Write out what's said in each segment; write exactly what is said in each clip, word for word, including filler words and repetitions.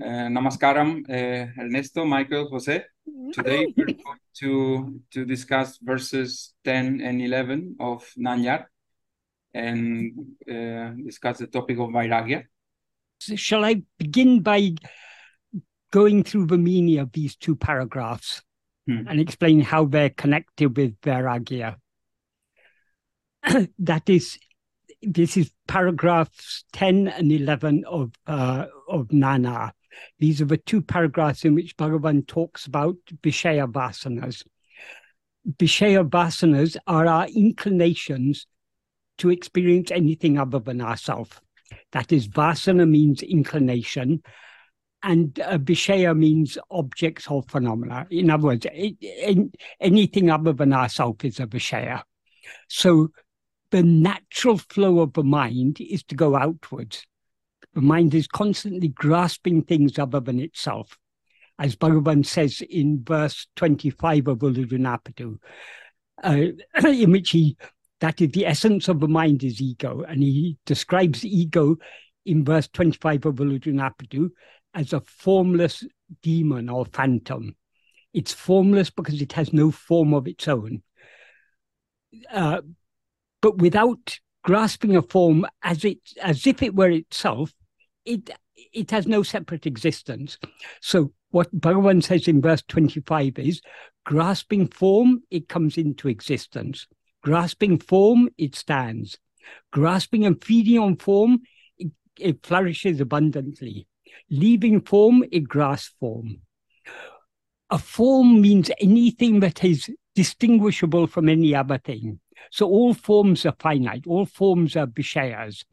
Uh, namaskaram, uh, Ernesto, Michael, Jose. Today we're going to, to discuss verses ten and eleven of Nanyar and uh, discuss the topic of vairāgya. So shall I begin by going through the meaning of these two paragraphs hmm. and explain how they're connected with vairāgya? That is, this is paragraphs ten and eleven of, uh, of Nana. These are the two paragraphs in which Bhagavan talks about Viṣaya-vāsanās. Viṣaya-vāsanās are our inclinations to experience anything other than ourself. That is, vasana means inclination, and uh, Viṣaya means objects or phenomena. In other words, it, it, anything other than ourself is a Viṣaya. So the natural flow of the mind is to go outwards. The mind is constantly grasping things other than itself. As Bhagavan says in verse twenty-five of Ulladu Narpadu, uh, in which he, that is, the essence of the mind is ego. And he describes ego in verse twenty-five of Ulladu Narpadu as a formless demon or phantom. It's formless because it has no form of its own. Uh, but without grasping a form as it as if it were itself, it it has no separate existence. So what Bhagavan says in verse twenty-five is, grasping form, it comes into existence. Grasping form, it stands. Grasping and feeding on form, it, it flourishes abundantly. Leaving form, it grasps form. A form means anything that is distinguishable from any other thing. So all forms are finite, all forms are Viṣayas.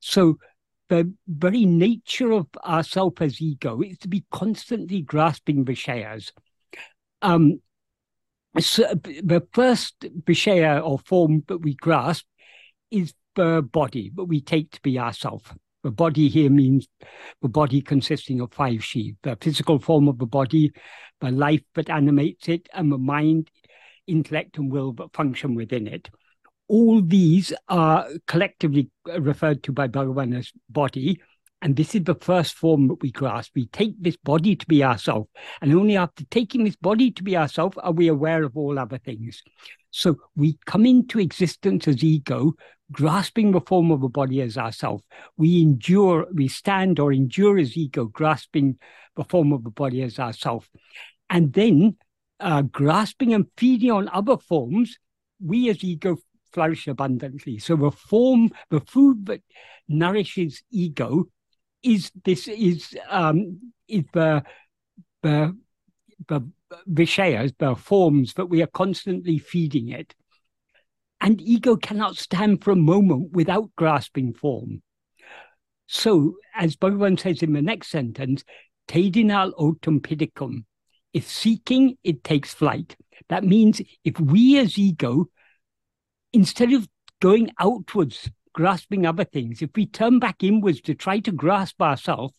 So the very nature of ourself as ego is to be constantly grasping Viṣayas. Um, so the first Viṣaya or form that we grasp is the body that we take to be ourself. The body here means the body consisting of five she, the physical form of the body, the life that animates it, and the mind, intellect and will but function within it. All these are collectively referred to by Bhagavan as body, and this is the first form that we grasp. We take this body to be ourselves, and only after taking this body to be ourselves are we aware of all other things. So we come into existence as ego, grasping the form of a body as ourself. We endure, we stand or endure as ego, grasping the form of a body as ourself. And then Uh, grasping and feeding on other forms, we as ego flourish abundantly. So the form, the food that nourishes ego, is this is um, is the the the Viṣayas, the forms that we are constantly feeding it. And ego cannot stand for a moment without grasping form. So, as Bhagavan says in the next sentence, "Tedinal otum pidicum." If seeking, it takes flight. That means if we as ego, instead of going outwards, grasping other things, if we turn back inwards to try to grasp ourselves,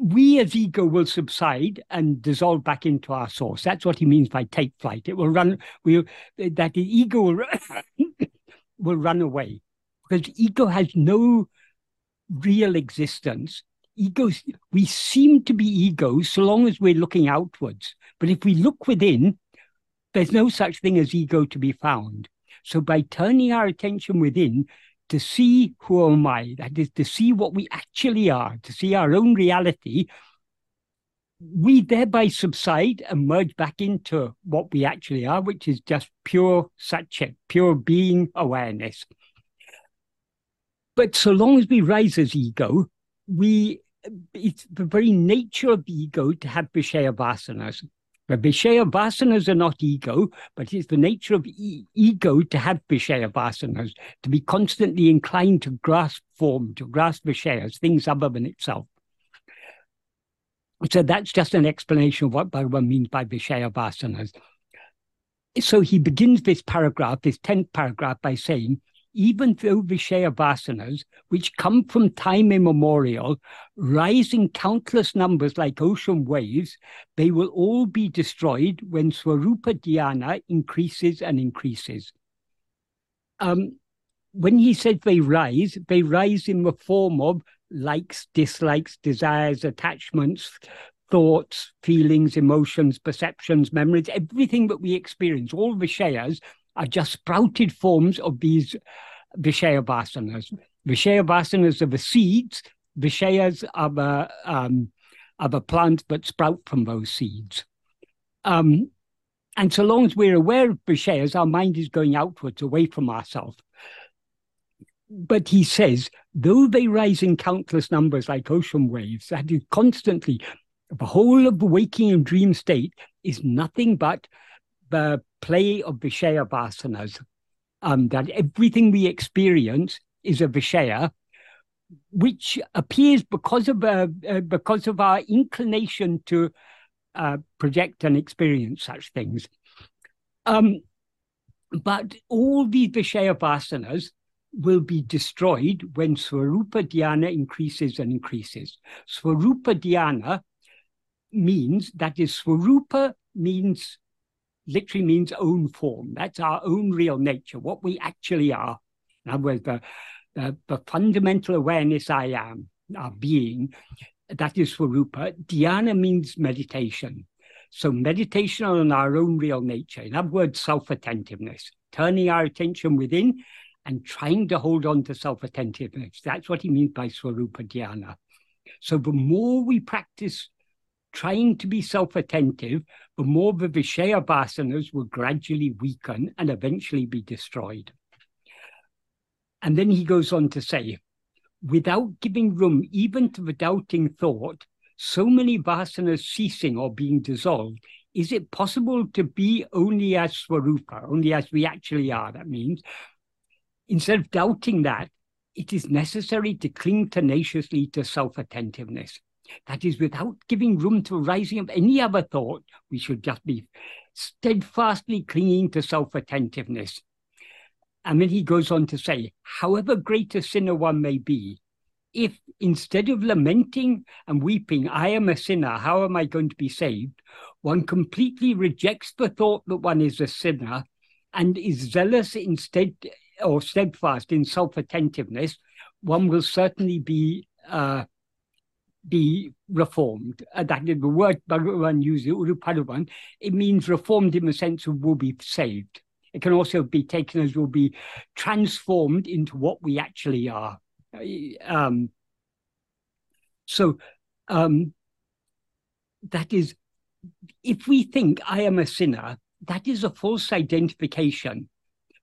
we as ego will subside and dissolve back into our source. That's what he means by take flight. It will run, we'll, that the ego will, will run away. Because ego has no real existence. Egos, we seem to be egos so long as we're looking outwards. But if we look within, there's no such thing as ego to be found. So by turning our attention within to see who am I, that is, to see what we actually are, to see our own reality, we thereby subside and merge back into what we actually are, which is just pure satchit, pure being awareness. But so long as we rise as ego, we it's the very nature of the ego to have Viṣaya-vāsanās. The Viṣaya-vāsanās are not ego, but it's the nature of e ego to have Viṣaya-vāsanās, to be constantly inclined to grasp form, to grasp Viṣayas, things other than itself. So that's just an explanation of what Bhagavan means by Viṣaya-vāsanās. So he begins this paragraph, this tenth paragraph, by saying, even though Viṣaya-vāsanās, which come from time immemorial, rise in countless numbers like ocean waves, they will all be destroyed when Swarupa Dhyana increases and increases. Um, when he said they rise, they rise in the form of likes, dislikes, desires, attachments, thoughts, feelings, emotions, perceptions, memories, everything that we experience, all Vishayas are just sprouted forms of these Viṣaya-vāsanās. Viṣaya-vāsanās are the seeds, Vishayas are the, um, are the plants that sprout from those seeds. Um, and so long as we're aware of Vishayas, our mind is going outwards, away from ourselves. But he says, though they rise in countless numbers like ocean waves, that is constantly, the whole of the waking and dream state is nothing but the play of Viṣaya-vāsanās. Um, that everything we experience is a Vishaya, which appears because of uh, uh, because of our inclination to uh, project and experience such things. Um, but all these Viṣaya-vāsanās will be destroyed when Swarupa Dhyana increases and increases. Swarupa Dhyana means, that is, Swarupa means, literally means own form. That's our own real nature, what we actually are. In other words, the, the, the fundamental awareness I am, our being, that is Swarupa. Dhyana means meditation. So meditation on our own real nature. In other words, self-attentiveness, turning our attention within and trying to hold on to self-attentiveness. That's what he means by Swarupa Dhyana. So the more we practice trying to be self-attentive, the more the Viṣaya-vāsanās will gradually weaken and eventually be destroyed. And then he goes on to say, without giving room even to the doubting thought, so many vasanas ceasing or being dissolved, is it possible to be only as Swarupa, only as we actually are, that means? Instead of doubting that, it is necessary to cling tenaciously to self-attentiveness. That is, without giving room to rising of any other thought, we should just be steadfastly clinging to self-attentiveness. And then he goes on to say, however great a sinner one may be, if instead of lamenting and weeping, I am a sinner, how am I going to be saved, one completely rejects the thought that one is a sinner and is zealous instead or steadfast in self-attentiveness, one will certainly be uh, be reformed. Uh, that is the word Bhagavan uses, Urupaduvan. It means reformed in the sense of will be saved. It can also be taken as will be transformed into what we actually are. Um, so um, that is, if we think I am a sinner, that is a false identification,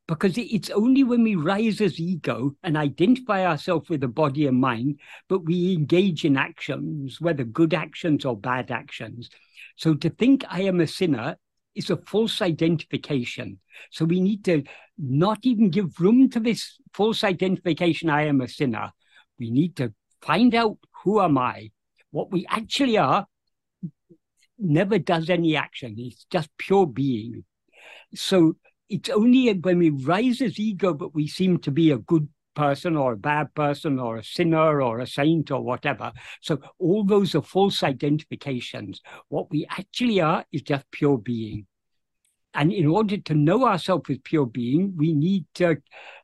because it's only when we rise as ego and identify ourselves with the body and mind that we engage in actions, whether good actions or bad actions. So to think I am a sinner is a false identification. So we need to not even give room to this false identification, I am a sinner. We need to find out who am I. What we actually are never does any action. It's just pure being. So it's only when we rise as ego that we seem to be a good person or a bad person or a sinner or a saint or whatever. So all those are false identifications. What we actually are is just pure being. And in order to know ourselves as pure being, we need to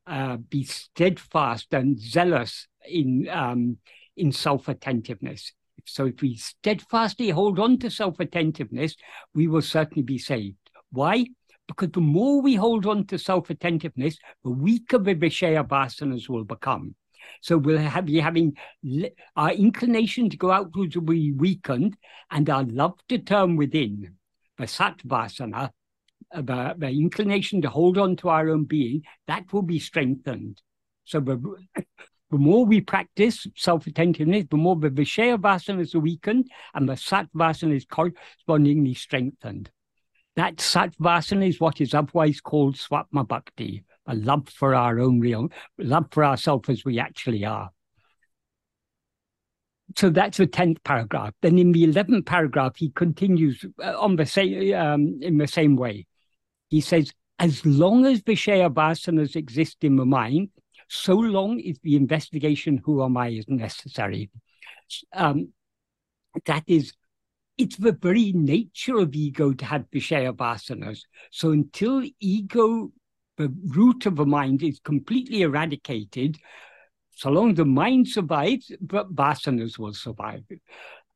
uh, be steadfast and zealous in, um, in self-attentiveness. So if we steadfastly hold on to self-attentiveness, we will certainly be saved. Why? Because the more we hold on to self-attentiveness, the weaker the Viṣaya-vāsanās will become. So we'll have you having our inclination to go outwards will be weakened, and our love to turn within, the Satvasana, the, the inclination to hold on to our own being, that will be strengthened. So the, the more we practice self-attentiveness, the more the Viṣaya-vāsanās are weakened, and the Satvasana is correspondingly strengthened. That Sattvasana is what is otherwise called Swatma Bhakti, a love for our own real, love for ourselves as we actually are. So that's the tenth paragraph. Then in the eleventh paragraph, he continues on the same, um, in the same way. He says, as long as Viṣaya-vāsanās exist in the mind, so long is the investigation who am I is necessary. Um, that is, it's the very nature of ego to have Viṣaya-vāsanās. So until ego, the root of the mind, is completely eradicated, so long the mind survives, vasanas will survive.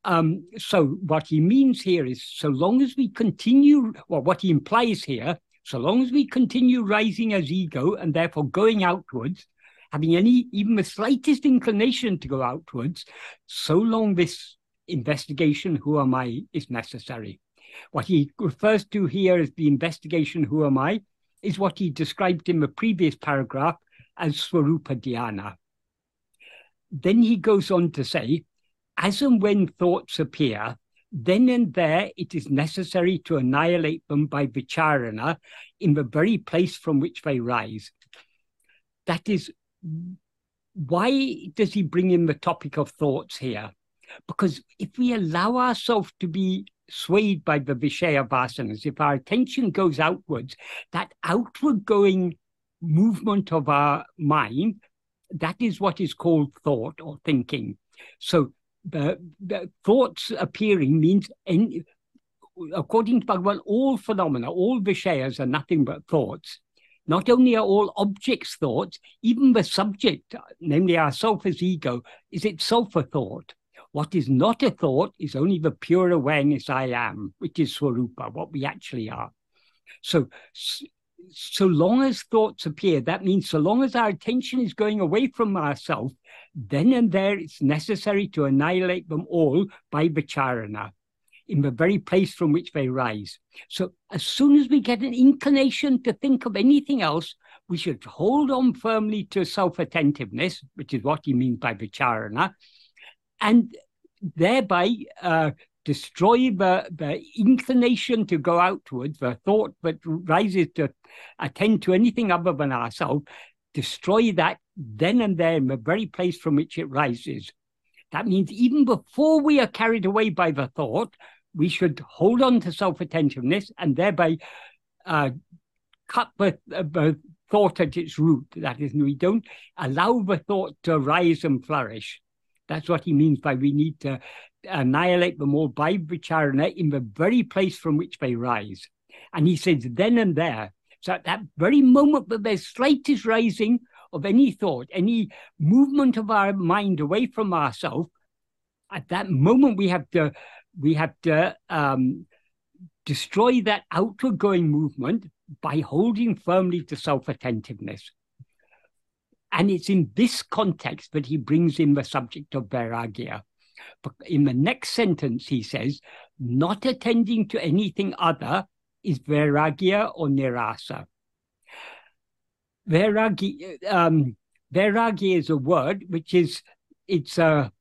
Um, so what he means here is, so long as we continue, or what he implies here, so long as we continue rising as ego and therefore going outwards, having any, even the slightest inclination to go outwards, so long this investigation, who am I, is necessary. What he refers to here as the investigation, who am I, is what he described in the previous paragraph as Swarupa Dhyana. Then he goes on to say, as and when thoughts appear, then and there it is necessary to annihilate them by vicharana in the very place from which they rise. That is, why does he bring in the topic of thoughts here? Because if we allow ourselves to be swayed by the Viṣaya-vāsanās, if our attention goes outwards, that outward going movement of our mind, that is what is called thought or thinking. So the, the thoughts appearing means, any, according to Bhagavan, all phenomena, all Viṣayas are nothing but thoughts. Not only are all objects thoughts, even the subject, namely ourself as ego, is itself a thought. What is not a thought is only the pure awareness I am, which is Swarupa, what we actually are. So, so long as thoughts appear, that means so long as our attention is going away from ourselves, then and there it's necessary to annihilate them all by vicharana, in the very place from which they rise. So as soon as we get an inclination to think of anything else, we should hold on firmly to self-attentiveness, which is what he means by vicharana, and thereby uh, destroy the, the inclination to go outwards, the thought that rises to attend to anything other than ourselves, destroy that then and there in the very place from which it rises. That means even before we are carried away by the thought, we should hold on to self-attentiveness and thereby uh, cut the, the thought at its root. That is, we don't allow the thought to rise and flourish. That's what he means by we need to annihilate them all by vicharana in the very place from which they rise. And he says then and there. So at that very moment that there's slightest rising of any thought, any movement of our mind away from ourselves, at that moment we have to, we have to um, destroy that outward going movement by holding firmly to self-attentiveness. And it's in this context that he brings in the subject of vairāgya. In the next sentence, he says, not attending to anything other is vairāgya or nirāsa. Vairāgya, um, vairāgya is a word which is, it's a,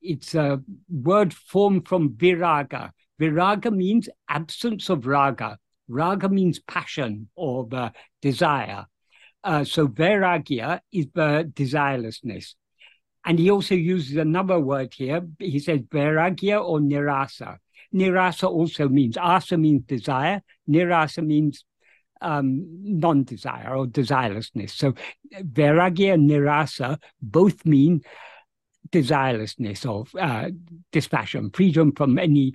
it's a word formed from viraga. Viraga means absence of raga. Raga means passion or the desire. Uh, so vairāgya is the desirelessness. And he also uses another word here. He says vairāgya or nirāsa. Nirāsa also means, asa means desire. Nirāsa means um, non-desire or desirelessness. So vairāgya and nirāsa both mean desirelessness or uh, dispassion, freedom from any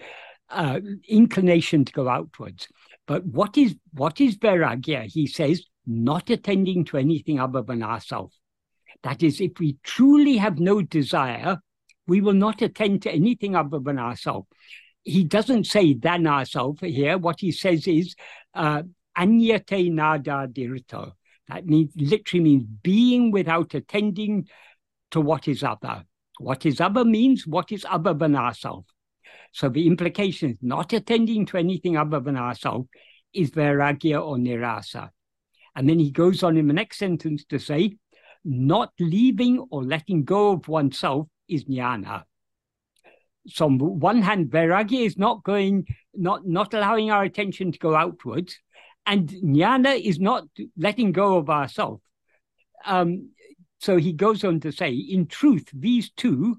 uh, inclination to go outwards. But what is, what is vairāgya? He says, not attending to anything other than ourselves. That is, if we truly have no desire, we will not attend to anything other than ourselves. He doesn't say than ourselves here. What he says is uh, anyate nada dirto. That means, literally means being without attending to what is other. What is other means what is other than ourselves. So the implication is not attending to anything other than ourselves is vairāgya or nirāsa. And then he goes on in the next sentence to say, not leaving or letting go of oneself is jnana. So on one hand, vairāgya is not going, not, not allowing our attention to go outwards, and jnana is not letting go of ourselves. Um, so he goes on to say, in truth, these two,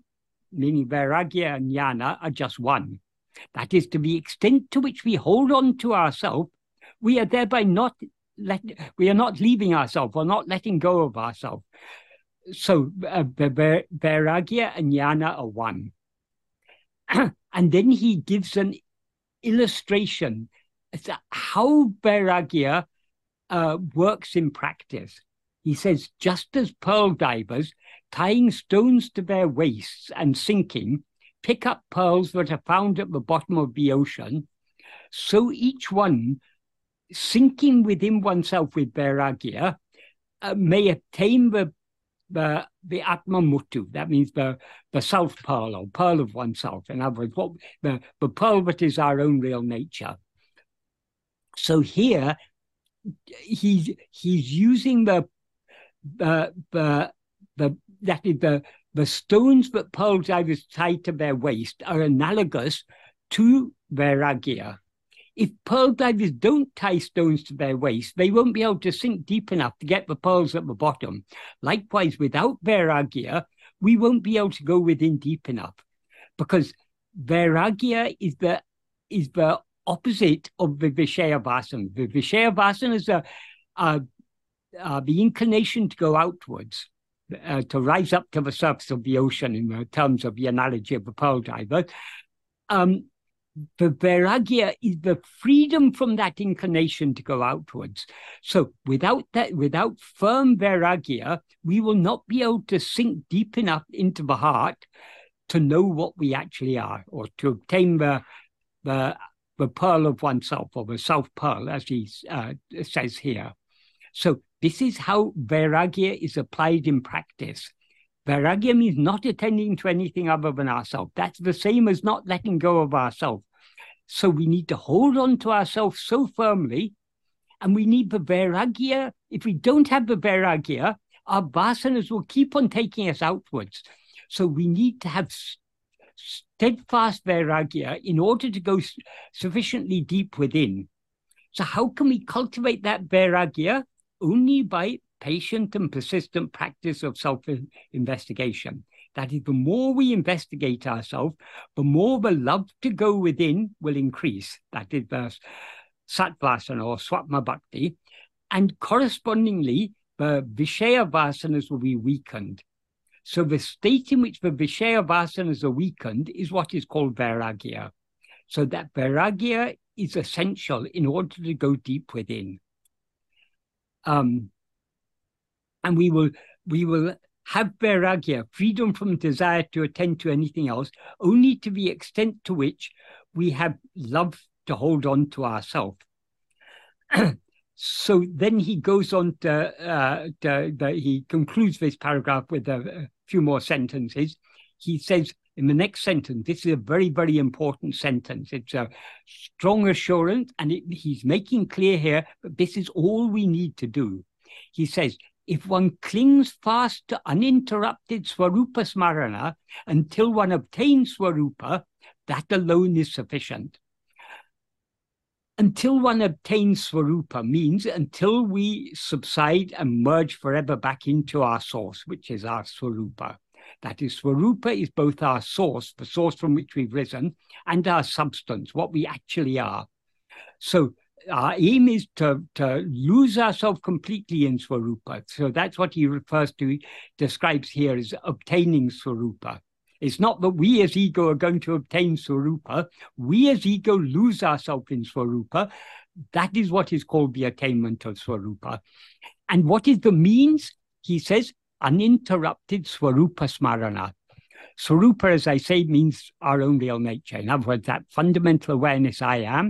meaning vairāgya and jnana, are just one. That is, to the extent to which we hold on to ourselves, we are thereby not Let, we are not leaving ourselves, we're not letting go of ourselves. So uh, vairāgya and jnana are one. And then he gives an illustration as to how vairāgya uh, works in practice. He says, just as pearl divers tying stones to their waists and sinking, pick up pearls that are found at the bottom of the ocean. So each one, sinking within oneself with vairāgya, uh, may attain the the, the Atma Mutu, that means the, the self-pearl or pearl of oneself, in other words, what, the, the pearl that is our own real nature. So here, he's, he's using the, the, the, the, that is the, the stones that pearls either tied to their waist are analogous to vairāgya. If pearl divers don't tie stones to their waist, they won't be able to sink deep enough to get the pearls at the bottom. Likewise, without vairāgya, we won't be able to go within deep enough, because vairāgya is the is the opposite of the Viṣaya-vāsanās. The Viṣaya-vāsanās are, are, are the inclination to go outwards, uh, to rise up to the surface of the ocean in the terms of the analogy of the pearl diver. Um, The vairāgya is the freedom from that inclination to go outwards. So without that, without firm vairāgya, we will not be able to sink deep enough into the heart to know what we actually are, or to obtain the the, the pearl of oneself, or the self-pearl, as he uh, says here. So this is how vairāgya is applied in practice. Vairāgya means not attending to anything other than ourselves. That's the same as not letting go of ourselves. So we need to hold on to ourselves so firmly, and we need the vairāgya. If we don't have the vairāgya, our vāsanas will keep on taking us outwards. So we need to have steadfast vairāgya in order to go sufficiently deep within. So how can we cultivate that vairāgya? Only by patient and persistent practice of self-investigation. That is, the more we investigate ourselves, the more the love to go within will increase. That is the Sattvasana or Swatma Bhakti. And correspondingly, the Viṣaya-vāsanās will be weakened. So the state in which the Viṣaya-vāsanās are weakened is what is called vairāgya. So that vairāgya is essential in order to go deep within. Um, And we will we will have vairāgya, freedom from desire to attend to anything else, only to the extent to which we have love to hold on to ourselves. So then he goes on to, uh, to the, he concludes this paragraph with a, a few more sentences. He says in the next sentence, this is a very, very important sentence. It's a strong assurance, and it, he's making clear here that this is all we need to do. He says, if one clings fast to uninterrupted Swarupa Smarana until one obtains Swarupa, that alone is sufficient. Until one obtains Swarupa means until we subside and merge forever back into our source, which is our Swarupa. That is, Swarupa is both our source, the source from which we've risen, and our substance, what we actually are. So our aim is to, to lose ourselves completely in Swarupa. So that's what he refers to, describes here as obtaining Swarupa. It's not that we as ego are going to obtain Swarupa. We as ego lose ourselves in Swarupa. That is what is called the attainment of Swarupa. And what is the means? He says, uninterrupted Swarupa Smarana. Swarupa, as I say, means our own real nature. In other words, that fundamental awareness, I am.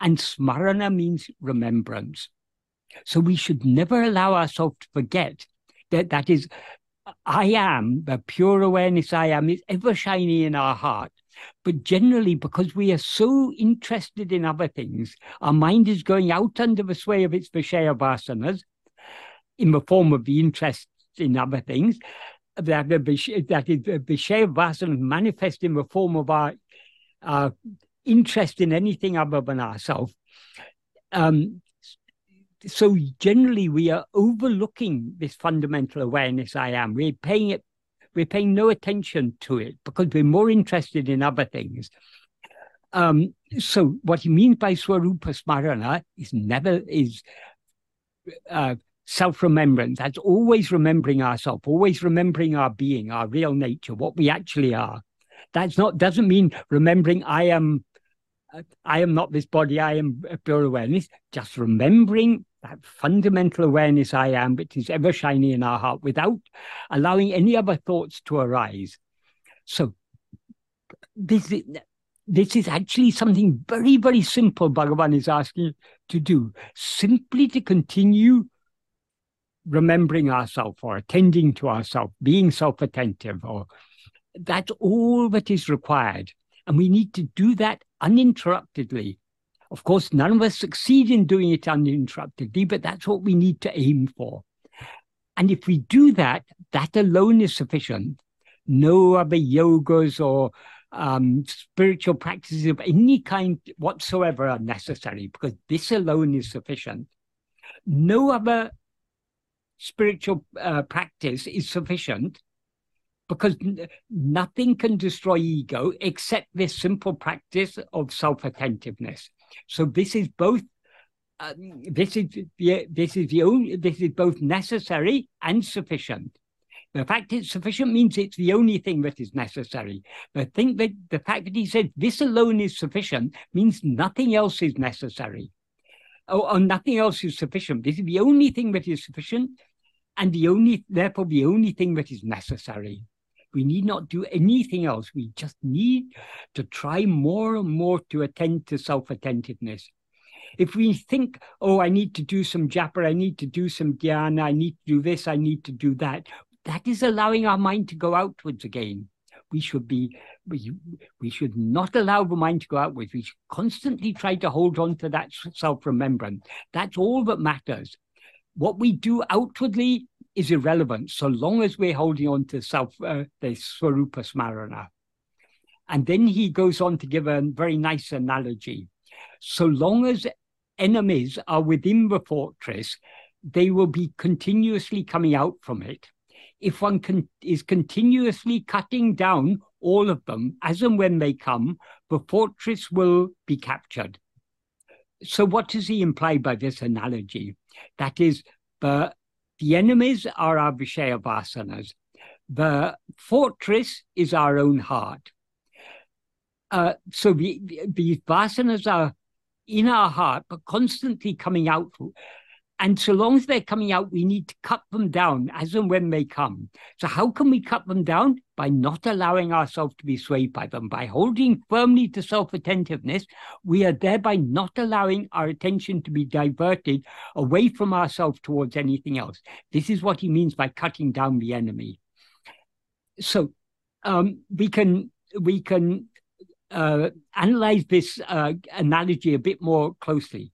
And smarana means remembrance. So we should never allow ourselves to forget that, that is, I am, the pure awareness I am is ever shiny in our heart. But generally, because we are so interested in other things, our mind is going out under the sway of its Viṣaya-vāsanās in the form of the interest in other things, that, the, that is the Viṣaya-vāsanās manifest in the form of our uh, interest in anything other than ourselves. Um, so generally we are overlooking this fundamental awareness I am. We're paying it, we're paying no attention to it because we're more interested in other things. Um, so what he means by Swarupa Smarana is never is uh, self-remembrance. That's always remembering ourselves, always remembering our being, our real nature, what we actually are. That's not doesn't mean remembering I am I am not this body, I am pure awareness. Just remembering that fundamental awareness I am, which is ever shining in our heart, without allowing any other thoughts to arise. So this is, this is actually something very, very simple Bhagavan is asking you to do, simply to continue remembering ourselves or attending to ourselves, being self-attentive. Or that's all that is required. And we need to do that uninterruptedly. Of course, none of us succeed in doing it uninterruptedly, but that's what we need to aim for. And if we do that, that alone is sufficient. No other yogas or um, spiritual practices of any kind whatsoever are necessary, because this alone is sufficient. No other spiritual uh, practice is sufficient, because nothing can destroy ego except this simple practice of self-attentiveness. So this is both. Um, this is the, this is the only. This is both necessary and sufficient. The fact it's sufficient means it's the only thing that is necessary. The thing that the fact that he said this alone is sufficient means nothing else is necessary, or, or nothing else is sufficient. This is the only thing that is sufficient, and the only, therefore, the only thing that is necessary. We need not do anything else. We just need to try more and more to attend to self-attentiveness. If we think, oh, I need to do some japa, I need to do some dhyana, I need to do this, I need to do that, that is allowing our mind to go outwards again. We should be, we, we should not allow the mind to go outwards. We should constantly try to hold on to that self-remembrance. That's all that matters. What we do outwardly is irrelevant, so long as we're holding on to self, uh, the Swarupa Smarana. And then he goes on to give a very nice analogy. So long as enemies are within the fortress, they will be continuously coming out from it. If one con is continuously cutting down all of them, as and when they come, the fortress will be captured. So what does he imply by this analogy? That is, the The enemies are our Viṣaya-vāsanās. The fortress is our own heart. Uh, so the, the Vasanas are in our heart, but constantly coming out. And so long as they're coming out, we need to cut them down as and when they come. So how can we cut them down? By not allowing ourselves to be swayed by them. By holding firmly to self-attentiveness, we are thereby not allowing our attention to be diverted away from ourselves towards anything else. This is what he means by cutting down the enemy. So um, we can, we can uh, analyze this uh, analogy a bit more closely.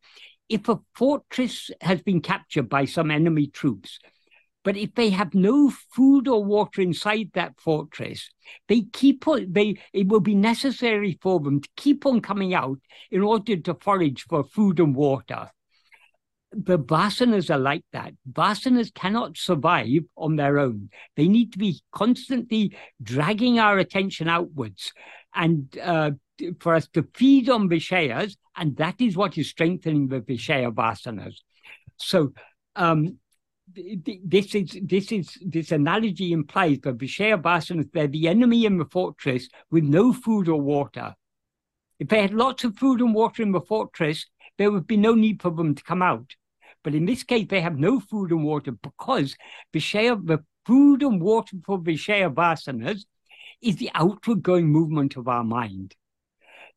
If a fortress has been captured by some enemy troops, but if they have no food or water inside that fortress, they keep on, they, it will be necessary for them to keep on coming out in order to forage for food and water. The Vasanas are like that. Vasanas cannot survive on their own. They need to be constantly dragging our attention outwards and uh, for us to feed on Vishayas, and that is what is strengthening the Viṣaya-vāsanās. So um, this is this is this analogy implies that Viṣaya-vāsanās, they're the enemy in the fortress with no food or water. If they had lots of food and water in the fortress, there would be no need for them to come out. But in this case, they have no food and water because Vishaya, the food and water for Viṣaya-vāsanās is the outward going movement of our mind.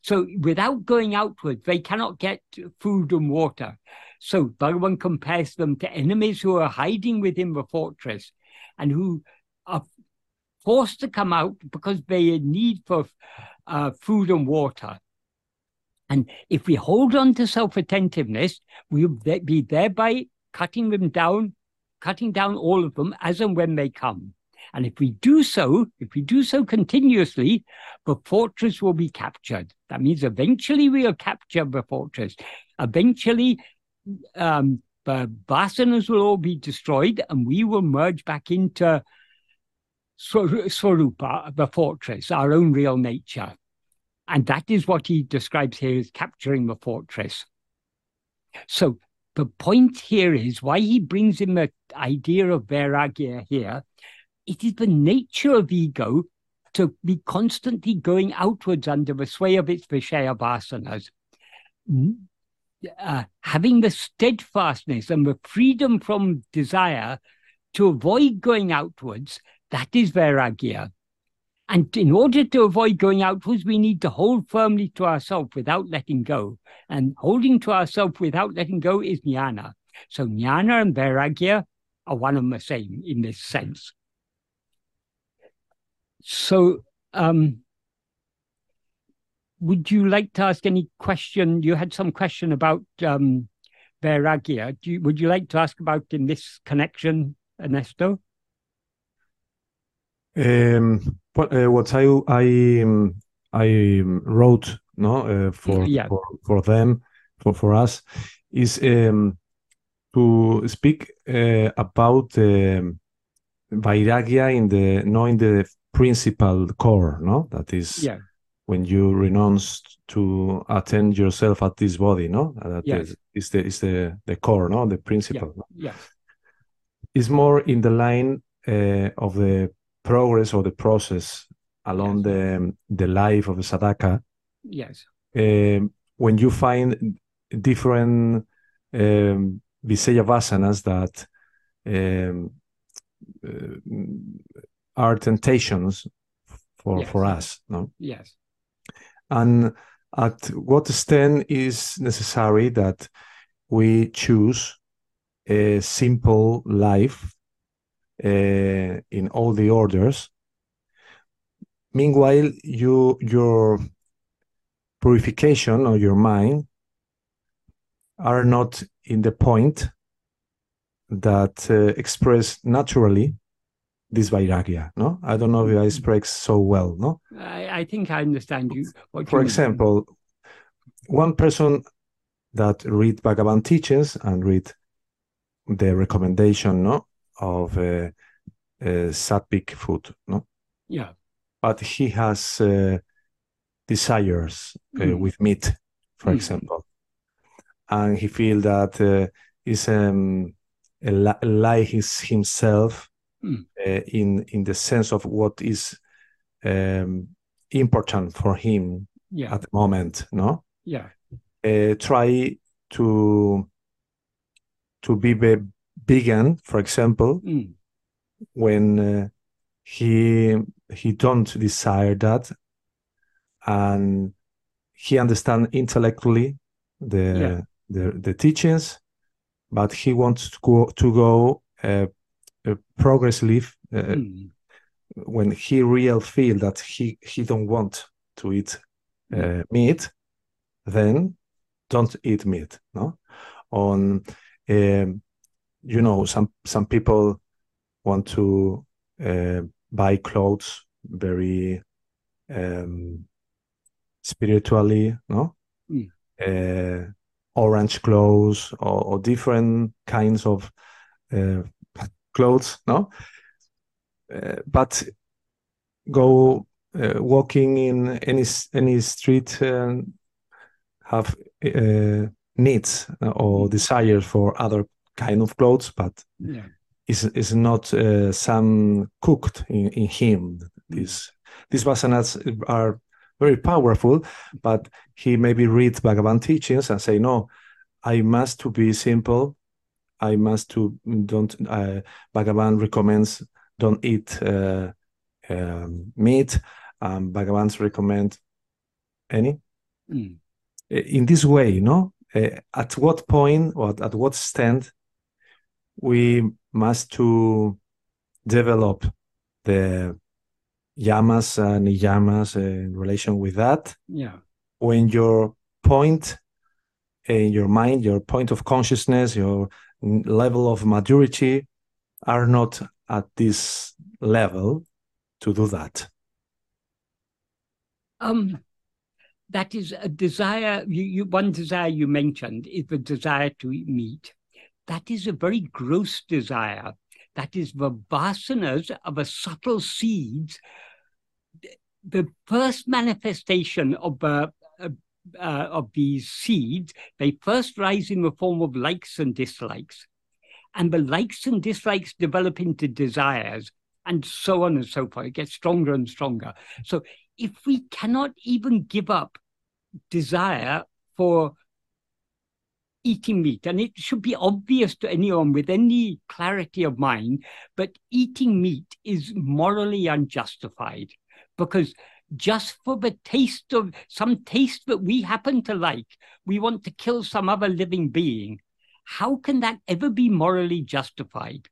So without going outward, they cannot get food and water. So Bhagavan compares them to enemies who are hiding within the fortress and who are forced to come out because they need for uh, food and water. And if we hold on to self-attentiveness, we'll be thereby cutting them down, cutting down all of them as and when they come. And if we do so, if we do so continuously, the fortress will be captured. That means eventually we will capture the fortress. Eventually, um, the Vasanas will all be destroyed and we will merge back into Swarupa, the fortress, our own real nature. And that is what he describes here as capturing the fortress. So the point here is why he brings in the idea of vairāgya here. It is the nature of ego to be constantly going outwards under the sway of its Viṣaya-vāsanās. uh, having the steadfastness and the freedom from desire to avoid going outwards, that is vairāgya. And in order to avoid going outwards, we need to hold firmly to ourselves without letting go. And holding to ourselves without letting go is jnana. So jnana and vairāgya are one and the same in this sense. So um, would you like to ask any question? You had some question about um, vairāgya. Do you, would you like to ask about in this connection, Ernesto? Um, but, uh, what I I I wrote no uh, for, yeah. for for them for for us is um, to speak uh, about um, vairāgya in the knowing the principal core, no, that is yeah. when you renounce to attend yourself at this body, no, that yes. is, is the is the the core, no, the principle. Yeah. No? Yes, is more in the line uh, of the progress or the process along yes. the the life of a sadhaka. Yes. Um, when you find different um, Viṣaya-vāsanās that um, uh, are temptations for yes. for us, no? Yes. And at what extent is necessary that we choose a simple life Uh, in all the orders. Meanwhile, you your purification or your mind are not in the point that uh, express naturally this vairāgya. No, I don't know if I express so well. No, I, I think I understand you. What For you example, mean. One person that read Bhagavan teachings and read the recommendation, no. of uh, uh, sattvic food, no? Yeah. But he has uh, desires uh, mm. with meat, for mm. example. And he feels that uh, he's um, a li like his, himself mm. uh, in, in the sense of what is um, important for him yeah. at the moment, no? Yeah. Uh, try to, to be the vegan, for example, mm. when uh, he he don't desire that, and he understand intellectually the yeah. the, the teachings, but he wants to go to go uh, uh, progressively uh, mm. when he real feel that he he don't want to eat uh, meat, then don't eat meat. No, on. Um, You know, some some people want to uh, buy clothes very um, spiritually, no, mm. uh, orange clothes or, or different kinds of uh, clothes, no. Uh, but go uh, walking in any any street and have uh, needs or desires for other kind of clothes, but yeah. is is not uh, some cooked in, in him. These these vasanas are very powerful, but he maybe reads Bhagavan teachings and say, no, I must to be simple. I must to don't. Uh, Bhagavan recommends don't eat uh, uh, meat. Um, Bhagavans recommend any mm. in this way. You know, uh, at what point or at what stand we must to develop the yamas and niyamas in relation with that. Yeah. When your point in your mind, your point of consciousness, your level of maturity are not at this level to do that. Um, that is a desire. You, you, one desire you mentioned is the desire to eat meat. That is a very gross desire. That is the vasanas of the subtle seeds. The first manifestation of, uh, uh, uh, of these seeds, they first rise in the form of likes and dislikes. And the likes and dislikes develop into desires, and so on and so forth. It gets stronger and stronger. So if we cannot even give up desire for eating meat, and it should be obvious to anyone with any clarity of mind, but eating meat is morally unjustified, because just for the taste of some taste that we happen to like, we want to kill some other living being. How can that ever be morally justified?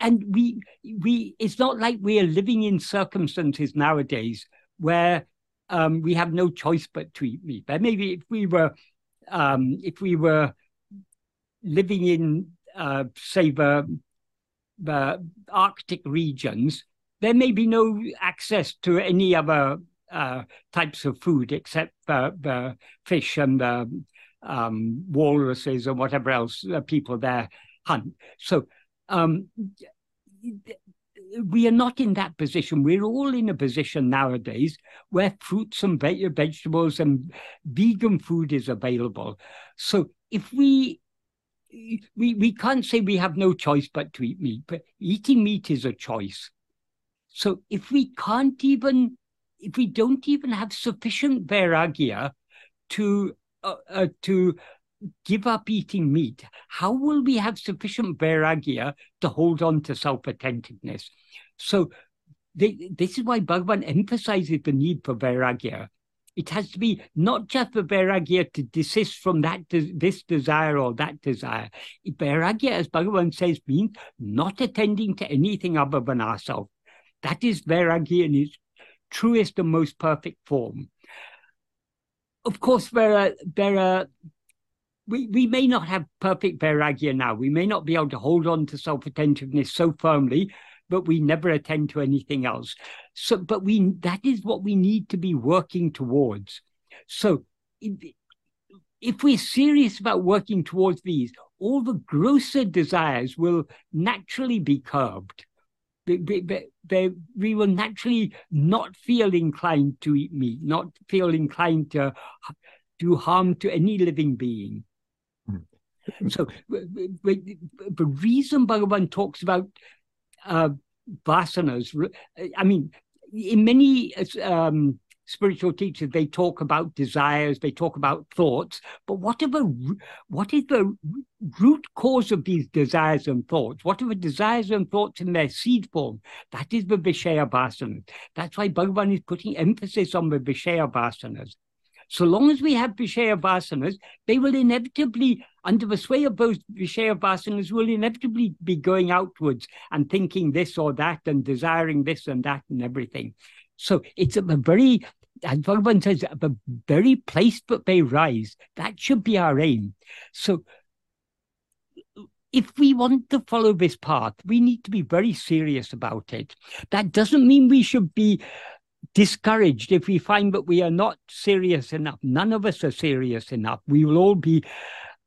And we, we it's not like we are living in circumstances nowadays where um, we have no choice but to eat meat. But maybe if we were, um, if we were living in, uh, say, the, the Arctic regions, there may be no access to any other uh, types of food except the, the fish and the um, walruses and whatever else the people there hunt. So um, we are not in that position. We're all in a position nowadays where fruits and ve vegetables and vegan food is available. So if we we we can't say we have no choice but to eat meat, but eating meat is a choice. So if we can't even, if we don't even have sufficient vairāgya to uh, uh, to give up eating meat, how will we have sufficient vairāgya to hold on to self-attentiveness? So they, this is why Bhagavan emphasizes the need for vairāgya. It has to be not just the vairāgya to desist from that des this desire or that desire. Vairāgya, as Bhagavan says, means not attending to anything other than ourselves. That is vairāgya in its truest and most perfect form. Of course, there are, there are, we, we may not have perfect vairāgya now. We may not be able to hold on to self-attentiveness so firmly, but we never attend to anything else. So, but we, that is what we need to be working towards. So if we're serious about working towards these, all the grosser desires will naturally be curbed. They, they, they, we will naturally not feel inclined to eat meat, not feel inclined to do harm to any living being. So the reason Bhagavan talks about uh, vasanas, I mean, in many um, spiritual teachers, they talk about desires, they talk about thoughts, but what, are the, what is the root cause of these desires and thoughts? What are the desires and thoughts in their seed form? That is the Viṣaya-vāsanās. That's why Bhagavan is putting emphasis on the Viṣaya-vāsanās. So long as we have Viṣaya-vāsanās, they will inevitably, under the sway of those Viṣaya-vāsanās, will inevitably be going outwards and thinking this or that and desiring this and that and everything. So it's a very, as Bhagavan says, the very place that they rise. That should be our aim. So if we want to follow this path, we need to be very serious about it. That doesn't mean we should be discouraged if we find that we are not serious enough. None of us are serious enough. We will all be...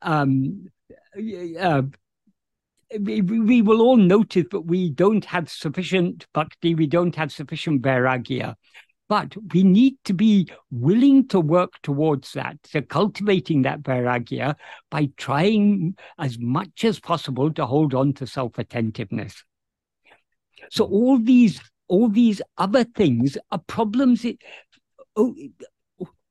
Um, uh, we will all notice that we don't have sufficient bhakti, we don't have sufficient vairāgya, but we need to be willing to work towards that, so cultivating that vairāgya by trying as much as possible to hold on to self-attentiveness. So all these, all these other things are problems. It, oh,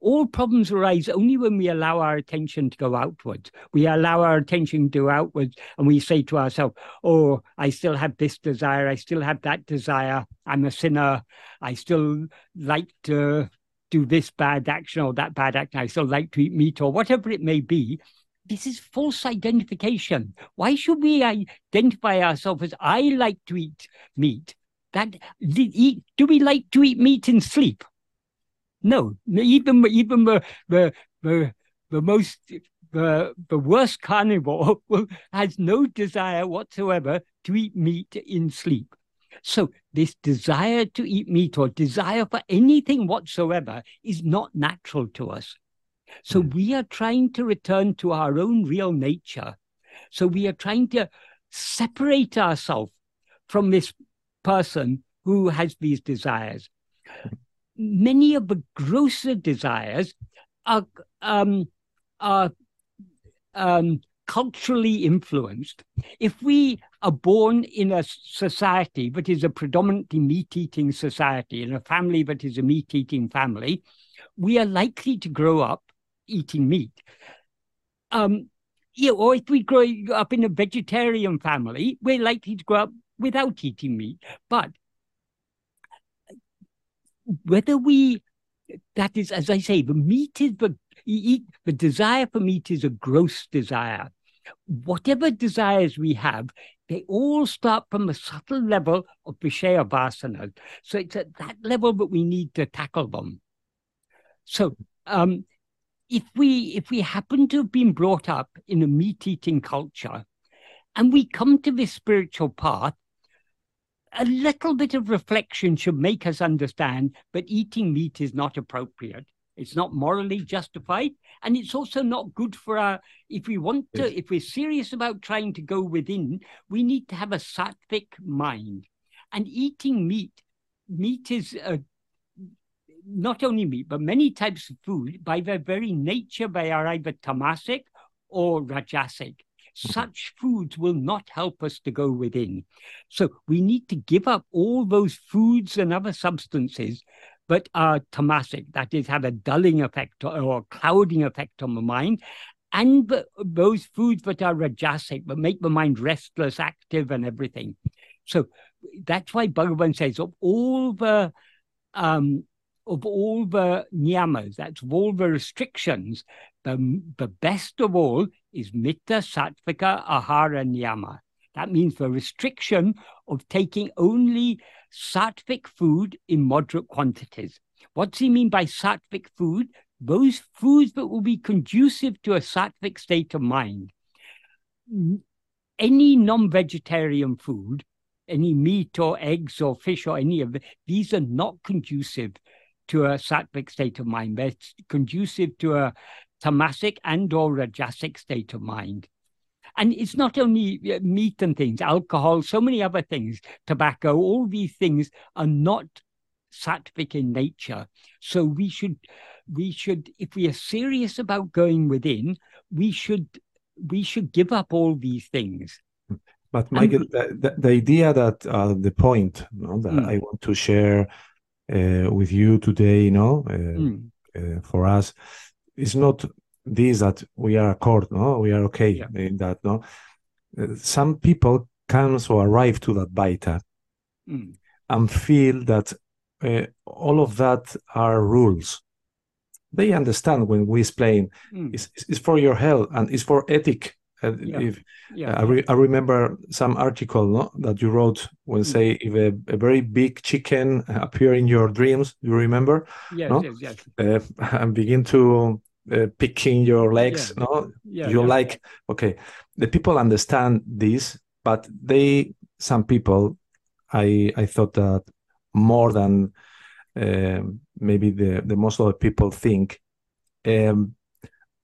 All problems arise only when we allow our attention to go outwards. We allow our attention to go outwards and we say to ourselves, oh, I still have this desire, I still have that desire, I'm a sinner, I still like to do this bad action or that bad action, I still like to eat meat or whatever it may be. This is false identification. Why should we identify ourselves as I like to eat meat? That, do we like to eat meat and sleep? No, even even the the the, the most the, the worst carnivore has no desire whatsoever to eat meat in sleep. So this desire to eat meat or desire for anything whatsoever is not natural to us. So mm. we are trying to return to our own real nature. So we are trying to separate ourselves from this person who has these desires. Many of the grosser desires are, um, are um, culturally influenced. If we are born in a society that is a predominantly meat-eating society, in a family that is a meat-eating family, we are likely to grow up eating meat. Um, you know, or if we grow up in a vegetarian family, we're likely to grow up without eating meat. But whether we, that is, as I say, the meat is the, the desire for meat is a gross desire. Whatever desires we have, they all start from a subtle level of Viṣaya-vāsanās. So it's at that level that we need to tackle them. So um, if we if we happen to have been brought up in a meat-eating culture, and we come to this spiritual path, a little bit of reflection should make us understand that eating meat is not appropriate. It's not morally justified, and it's also not good for our, if we want to, yes. if we're serious about trying to go within, we need to have a sattvic mind. And eating meat, meat is uh, not only meat, but many types of food, by their very nature, they are either tamasic or rajasic. Such foods will not help us to go within. So we need to give up all those foods and other substances but are tamasic, that is, have a dulling effect or a clouding effect on the mind, and those foods that are rajasic, but make the mind restless, active, and everything. So that's why Bhagavan says, of all the um, of all the niyamas, that's of all the restrictions, the, the best of all is mitta, sattvika, ahara, niyama. That means the restriction of taking only sattvic food in moderate quantities. What does he mean by sattvic food? Those foods that will be conducive to a sattvic state of mind. Any non-vegetarian food, any meat or eggs or fish or any of the, these are not conducive to a sattvic state of mind. They're conducive to a tamasic and or rajasic state of mind. And it's not only meat and things, alcohol, so many other things, tobacco, all these things are not sattvic in nature. So we should, we should, if we are serious about going within, we should, we should give up all these things. But Michael, we, the, the idea that uh, the point you know, that mm. I want to share uh, with you today, you know, uh, mm. uh, for us, is not this that we are accord, no, we are okay yeah. in that, no. Some people come so arrive to that baita mm. and feel that uh, all of that are rules. They understand when we explain mm. it's, it's for your health and it's for ethic. Uh, yeah. If yeah. I, re I remember some article no, that you wrote when mm. say if a, a very big chicken appear in your dreams, you remember? Yes, no? yes, yes. Uh, and begin to. Uh, picking your legs, yeah. no, yeah, you yeah. like okay. The people understand this, but they, some people, I I thought that more than uh, maybe the the most of the people think, um,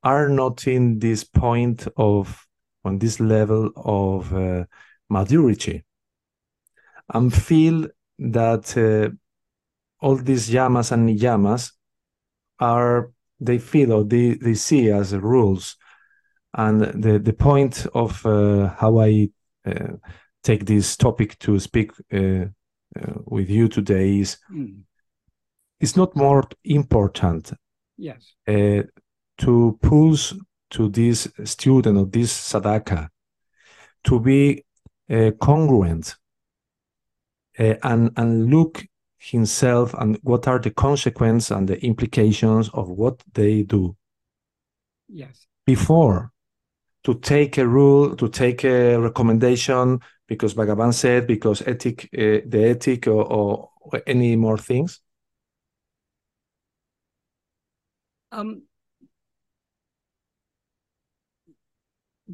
are not in this point of on this level of uh, maturity, and feel that uh, all these yamas and niyamas are. They feel or they, they see as rules. And the, the point of uh, how I uh, take this topic to speak uh, uh, with you today is mm. it's not more important yes. uh, to pulse to this student or this sadhaka to be uh, congruent uh, and, and look himself and what are the consequences and the implications of what they do yes before to take a rule, to take a recommendation, because Bhagavan said, because ethic uh, the ethic or, or any more things. Um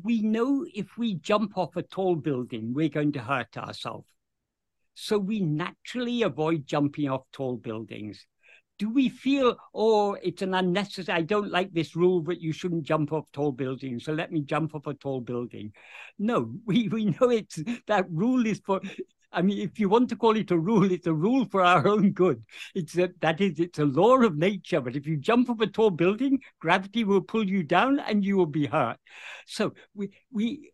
we know if we jump off a tall building we're going to hurt ourselves. So we naturally avoid jumping off tall buildings. Do we feel, oh, it's an unnecessary, I don't like this rule that you shouldn't jump off tall buildings, so let me jump off a tall building? No, we, we know it's, that rule is for, I mean, if you want to call it a rule, it's a rule for our own good. It's a, that is, it's a law of nature, but if you jump off a tall building, gravity will pull you down and you will be hurt. So we, we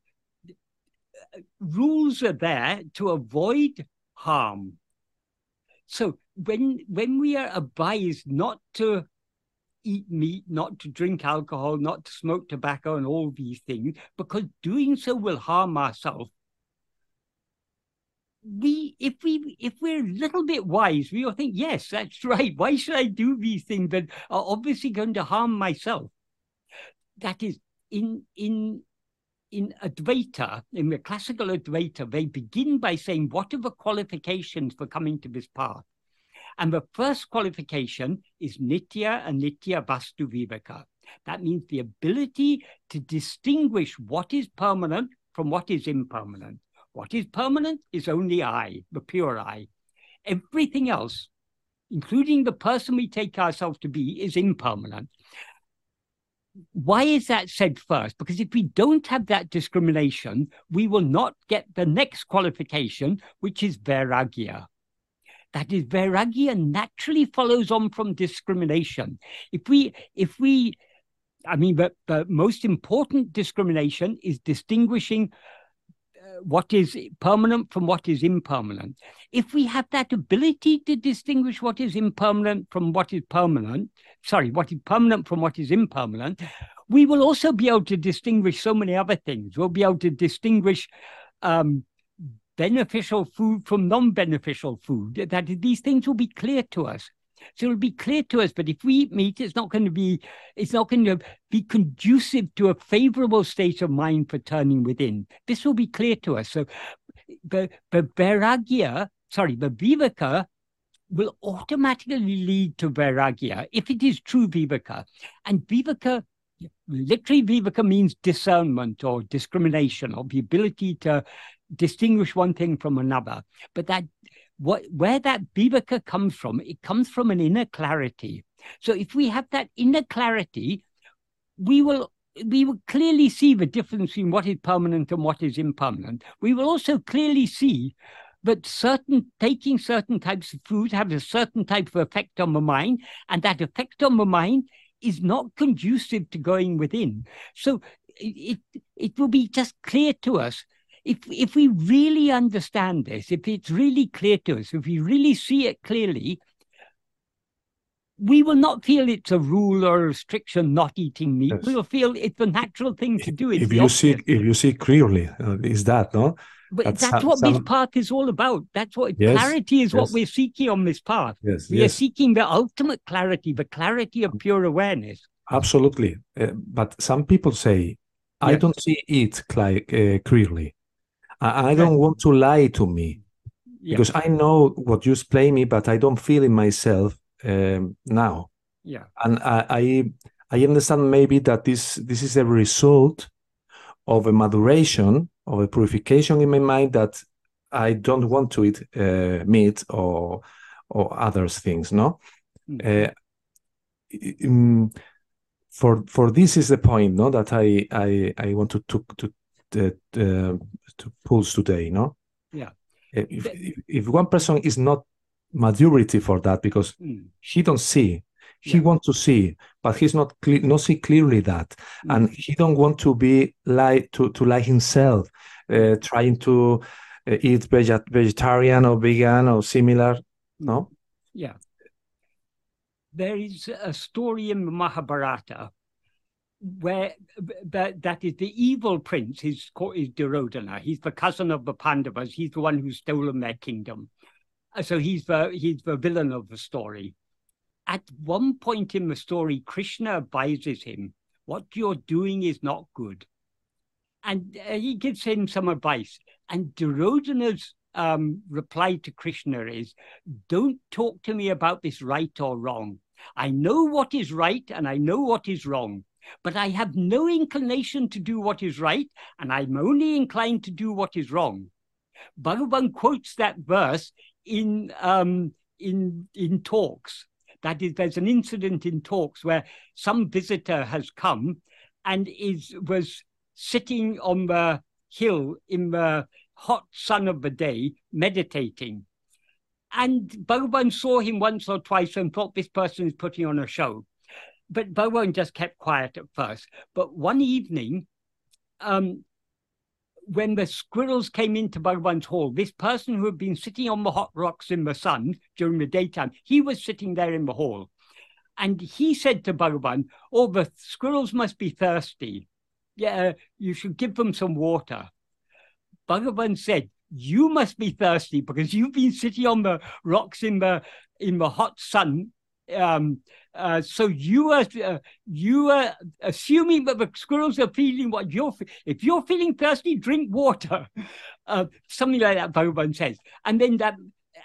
rules are there to avoid harm. So when when we are advised not to eat meat, not to drink alcohol, not to smoke tobacco and all these things, because doing so will harm ourselves. We, if we, if we're a little bit wise, we will think, yes, that's right. Why should I do these things that are obviously going to harm myself? That is, in in in Advaita, in the classical Advaita, they begin by saying, what are the qualifications for coming to this path? And the first qualification is nitya and nitya vastu viveka. That means the ability to distinguish what is permanent from what is impermanent. What is permanent is only I, the pure I. Everything else, including the person we take ourselves to be, is impermanent. Why is that said first? Because if we don't have that discrimination, we will not get the next qualification, which is vairāgya. That is, vairāgya naturally follows on from discrimination. If we, if we, I mean, the, the most important discrimination is distinguishing uh, what is permanent from what is impermanent. If we have that ability to distinguish what is impermanent from what is permanent, sorry, what is permanent from what is impermanent, we will also be able to distinguish so many other things. We'll be able to distinguish um, beneficial food from non-beneficial food, that these things will be clear to us. So it'll be clear to us, but if we eat meat, it's not going to be, it's not going to be conducive to a favorable state of mind for turning within. This will be clear to us. So the, the vairāgya, sorry, the viveka will automatically lead to vairāgya, if it is true viveka. And viveka, literally viveka means discernment or discrimination, or the ability to distinguish one thing from another. But that what where that viveka comes from, it comes from an inner clarity. So if we have that inner clarity, we will we will clearly see the difference between what is permanent and what is impermanent. We will also clearly see that certain taking certain types of food have a certain type of effect on the mind, and that effect on the mind is not conducive to going within. So it it, it will be just clear to us. If, if we really understand this, if it's really clear to us, if we really see it clearly, we will not feel it's a rule or a restriction not eating meat. Yes. We will feel it's the natural thing to do. It's if you see, if you see clearly, uh, is that no? But that's, that's what some... this path is all about. That's what yes, clarity is. Yes. What we're seeking on this path. Yes, we yes. are seeking the ultimate clarity, the clarity of pure awareness. Absolutely, uh, but some people say, "I yes. don't see it uh, clearly." I don't want to lie to me, yeah. because I know what you explain me, but I don't feel it myself um, now. Yeah, and I, I I understand maybe that this this is a result of a maduration, of a purification in my mind that I don't want to eat uh, meat or or other things. No, mm. uh, um, for for this is the point. No, that I I I want to to. to That, uh, to pulls today, no? Yeah. If, if, if one person is not maturity for that, because mm. he don't see, he yeah. wants to see, but he's not cle not see clearly that, mm. and he don't want to be lie to to lie himself, uh, trying to uh, eat veget vegetarian or vegan or similar, no? Yeah. There is a story in Mahabharata, where that, that is the evil prince, his is Duryodhana. He's the cousin of the Pandavas. He's the one who's stolen their kingdom. So he's the, he's the villain of the story. At one point in the story, Krishna advises him, what you're doing is not good. And uh, he gives him some advice. And Duryodhana's um, reply to Krishna is, don't talk to me about this right or wrong. I know what is right and I know what is wrong. But I have no inclination to do what is right, and I'm only inclined to do what is wrong. Bhagavan quotes that verse in um, in in talks. That is, there's an incident in talks where some visitor has come and is was sitting on the hill in the hot sun of the day, meditating. And Bhagavan saw him once or twice and thought, this person is putting on a show. But Bhagavan just kept quiet at first. But one evening, um, when the squirrels came into Bhagavan's hall, this person who had been sitting on the hot rocks in the sun during the daytime, he was sitting there in the hall. And he said to Bhagavan, oh, the squirrels must be thirsty. Yeah, you should give them some water. Bhagavan said, you must be thirsty because you've been sitting on the rocks in the in the hot sun. Um, uh, so you are uh, you are assuming that the squirrels are feeling what you're feeling. If you're feeling thirsty, drink water. Uh, something like that, Bhagavan says. And then that.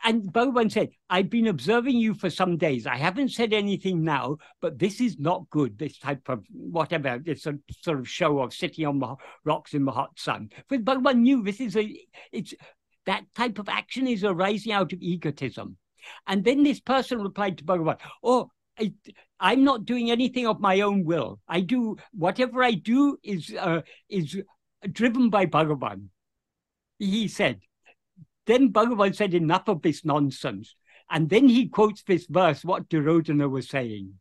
And Bhagavan said, I've been observing you for some days. I haven't said anything now, but this is not good, this type of whatever, this sort of show of sitting on the rocks in the hot sun. But Bhagavan knew this is a, it's, that type of action is arising out of egotism. And then this person replied to Bhagavan, oh, I, I'm not doing anything of my own will. I do, whatever I do is, uh, is driven by Bhagavan. He said, then Bhagavan said, enough of this nonsense. And then he quotes this verse, what Duryodhana was saying.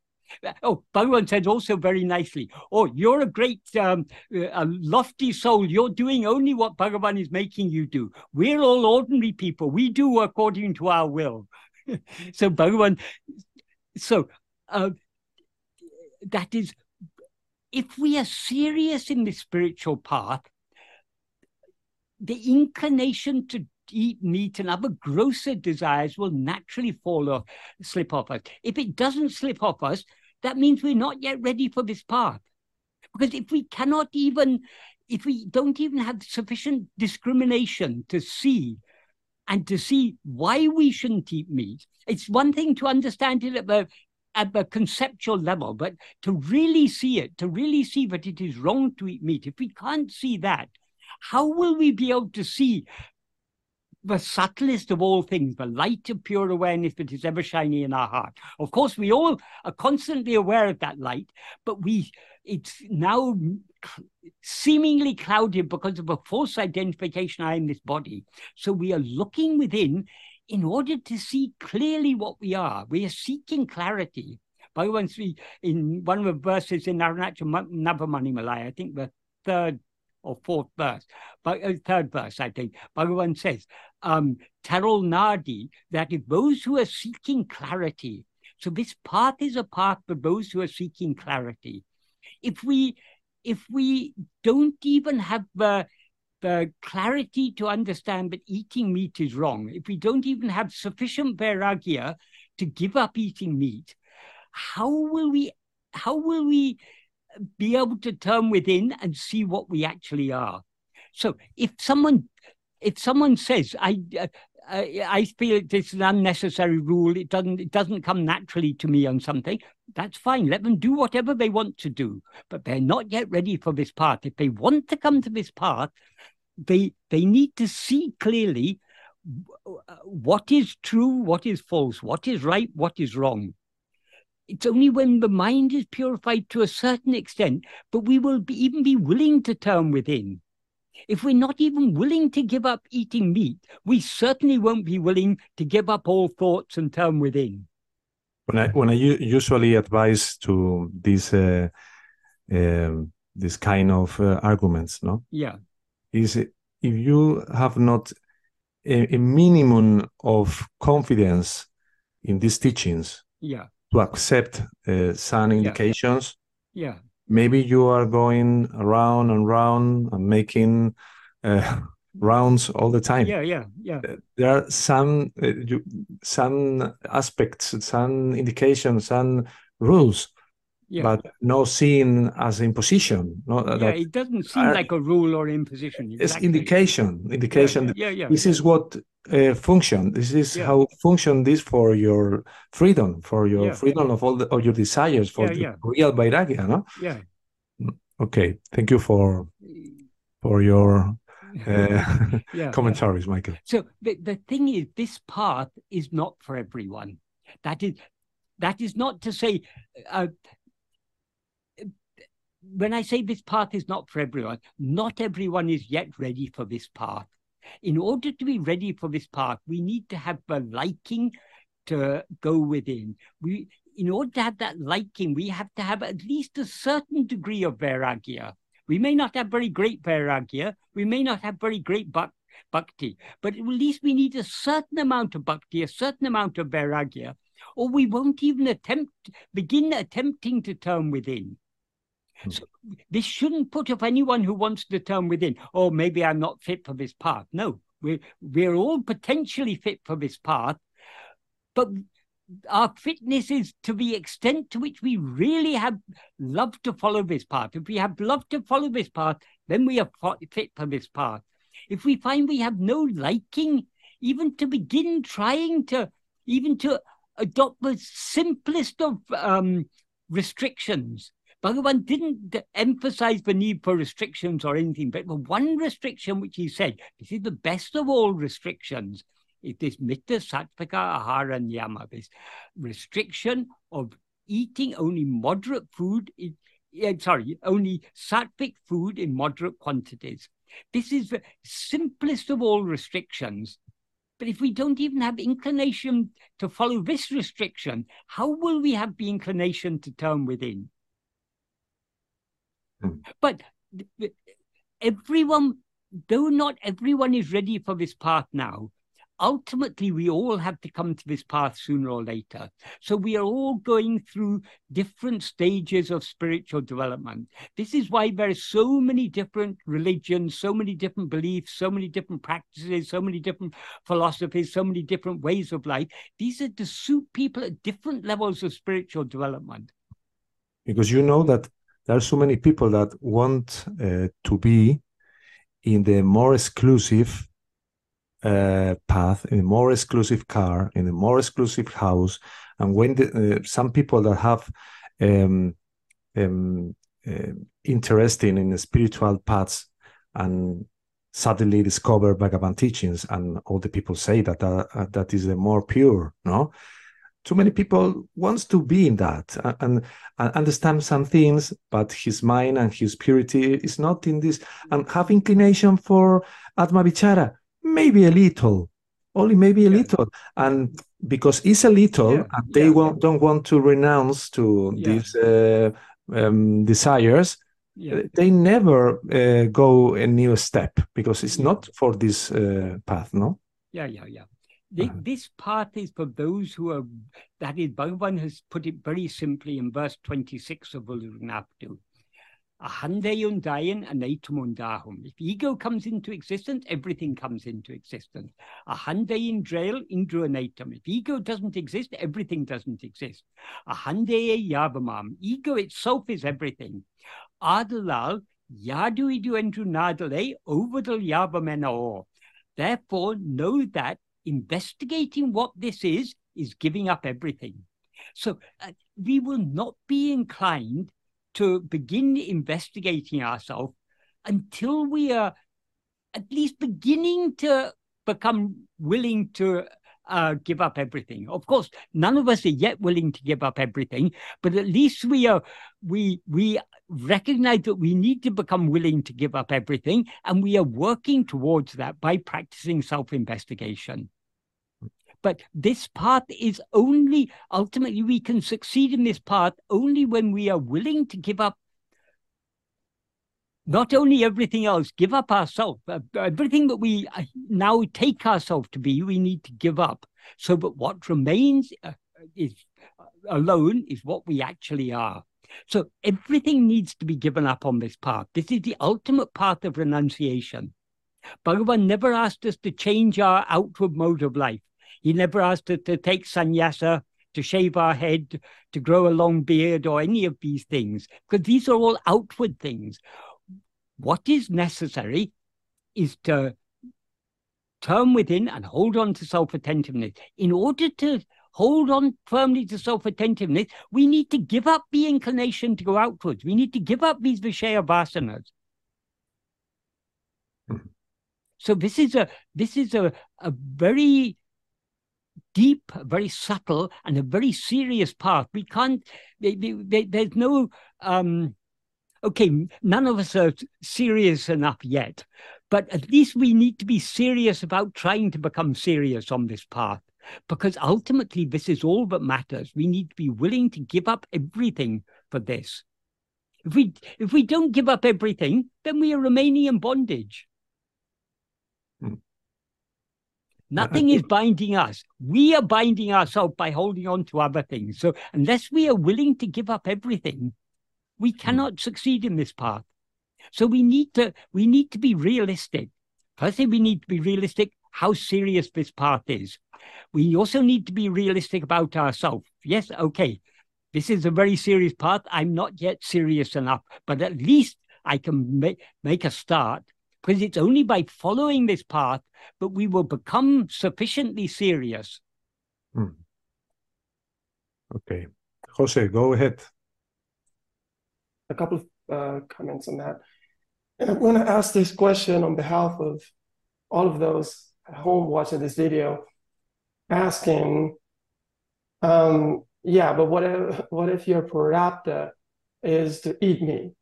Oh, Bhagavan said also very nicely, oh, you're a great, um, a lofty soul. You're doing only what Bhagavan is making you do. We're all ordinary people. We do according to our will. So Bhagavan, so uh, that is, if we are serious in the spiritual path, the inclination to eat meat and other grosser desires will naturally fall off, slip off us. If it doesn't slip off us, that means we're not yet ready for this path. Because if we cannot even, if we don't even have sufficient discrimination to see and to see why we shouldn't eat meat, it's one thing to understand it at the, at the conceptual level, but to really see it, to really see that it is wrong to eat meat, if we can't see that, how will we be able to see the subtlest of all things, the light of pure awareness that is ever shining in our heart? Of course, we all are constantly aware of that light, but we it's now seemingly clouded because of a false identification, I am this body. So we are looking within in order to see clearly what we are. We are seeking clarity. Bhagavan Sri, in one of the verses in Arunachala Navamani Malaya, I think the third or fourth verse, but uh, third verse, I think, Bhagavan says, um, Taral Nadi, that if those who are seeking clarity, so this path is a path for those who are seeking clarity. If we, if we don't even have the, the clarity to understand that eating meat is wrong, if we don't even have sufficient vairāgya to give up eating meat, how will we, how will we, be able to turn within and see what we actually are? So if someone if someone says, I uh, I, I feel it's an unnecessary rule, it doesn't it doesn't come naturally to me on something, that's fine. Let them do whatever they want to do, but they're not yet ready for this path. If they want to come to this path, they they need to see clearly what is true, what is false, what is right, what is wrong. It's only when the mind is purified to a certain extent, but we will be, even be willing to turn within. If we're not even willing to give up eating meat, we certainly won't be willing to give up all thoughts and turn within. When I, when I usually advise to this, uh, uh, this kind of uh, arguments, no? Yeah. Is if you have not a, a minimum of confidence in these teachings, yeah, to accept uh, some indications, yeah. yeah, maybe you are going around and round and making uh, rounds all the time. Yeah, yeah, yeah. There are some uh, you, some aspects, some indications, some rules, yeah, but no seen as imposition. No, yeah, that it doesn't seem are, like a rule or imposition. Exactly. It's indication, indication. Yeah, yeah, yeah, yeah. This is what. Uh, function. This is yeah. how function this for your freedom, for your yeah. freedom of all the, of your desires, for yeah, your yeah. real vairāgya. No? Yeah. Okay. Thank you for for your uh, yeah, commentaries, yeah. Michael. So the, the thing is, this path is not for everyone. That is, that is not to say. Uh, when I say this path is not for everyone, not everyone is yet ready for this path. In order to be ready for this path, we need to have a liking to go within. We, in order to have that liking, we have to have at least a certain degree of vairāgya. We may not have very great vairāgya, we may not have very great bhak bhakti, but at least we need a certain amount of bhakti, a certain amount of vairāgya or we won't even attempt, begin attempting to turn within. Hmm. So this shouldn't put off anyone who wants to turn within. Oh, maybe I'm not fit for this path. No, we're, we're all potentially fit for this path, but our fitness is to the extent to which we really have love to follow this path. If we have love to follow this path, then we are fit for this path. If we find we have no liking, even to begin trying to, even to adopt the simplest of um, restrictions. Bhagavan didn't emphasize the need for restrictions or anything, but the one restriction which he said, this is the best of all restrictions, is this mitta sattvika ahara niyama, this restriction of eating only moderate food, in, sorry, only sattvic food in moderate quantities. This is the simplest of all restrictions. But if we don't even have inclination to follow this restriction, how will we have the inclination to turn within? Mm. But everyone, though not everyone is ready for this path now, ultimately we all have to come to this path sooner or later. So we are all going through different stages of spiritual development. This is why there are so many different religions, so many different beliefs, so many different practices, so many different philosophies, so many different ways of life. These are to suit people at different levels of spiritual development. Because you know that there are so many people that want uh, to be in the more exclusive Uh, path, in a more exclusive car, in a more exclusive house, and when the, uh, some people that have um, um, uh, interest in, in the spiritual paths and suddenly discover Bhagavan teachings, and all the people say that uh, uh, that is the more pure. No, too many people wants to be in that and, and understand some things, but his mind and his purity is not in this, and have inclination for Atmavichara. Maybe a little, only maybe a yeah. little, and because it's a little, yeah. and they yeah. won't, don't want to renounce to yeah. these uh, um, desires, yeah. they never uh, go a new step because it's yeah. not for this uh, path, no? Yeah, yeah, yeah. This, uh-huh. this path is for those who are, that is, Bhagavan has put it very simply in verse twenty-six of Ulladu Narpadu. Ahandeyundayan anaitamundahum. If ego comes into existence, everything comes into existence. Ahandeyandrail indruanaitam. If ego doesn't exist, everything doesn't exist. Ahandeye yavamam. Ego itself is everything. Adalal yaduidu endru nadale ovadal yavamenao. Therefore, know that investigating what this is, is giving up everything. So uh, we will not be inclined to begin investigating ourselves until we are at least beginning to become willing to uh, give up everything. Of course, none of us are yet willing to give up everything, but at least we are we we recognize that we need to become willing to give up everything, and we are working towards that by practicing self-investigation. But this path is only, ultimately, we can succeed in this path only when we are willing to give up not only everything else, give up ourselves. Everything that we now take ourselves to be, we need to give up. So that what remains is alone is what we actually are. So everything needs to be given up on this path. This is the ultimate path of renunciation. Bhagavan never asked us to change our outward mode of life. He never asked us to take sannyasa, to shave our head, to grow a long beard, or any of these things, because these are all outward things. What is necessary is to turn within and hold on to self-attentiveness. In order to hold on firmly to self-attentiveness, we need to give up the inclination to go outwards. We need to give up these Viṣaya-vāsanās. So this is a this is a, a very deep, very subtle, and a very serious path. We can't, they, they, they, there's no, um, okay, none of us are serious enough yet, but at least we need to be serious about trying to become serious on this path, because ultimately this is all that matters. We need to be willing to give up everything for this. If we, if we don't give up everything, then we are remaining in bondage. Nothing is binding us. We are binding ourselves by holding on to other things. So unless we are willing to give up everything, we cannot succeed in this path. So we need to we need to be realistic. Firstly, we need to be realistic how serious this path is. We also need to be realistic about ourselves. Yes, okay, this is a very serious path. I'm not yet serious enough, but at least I can make, make a start, because it's only by following this path that we will become sufficiently serious. Mm. Okay. Jose, go ahead. A couple of uh, comments on that. And I'm going to ask this question on behalf of all of those at home watching this video, asking, um, yeah, but what if, what if your prarabdha is to eat meat?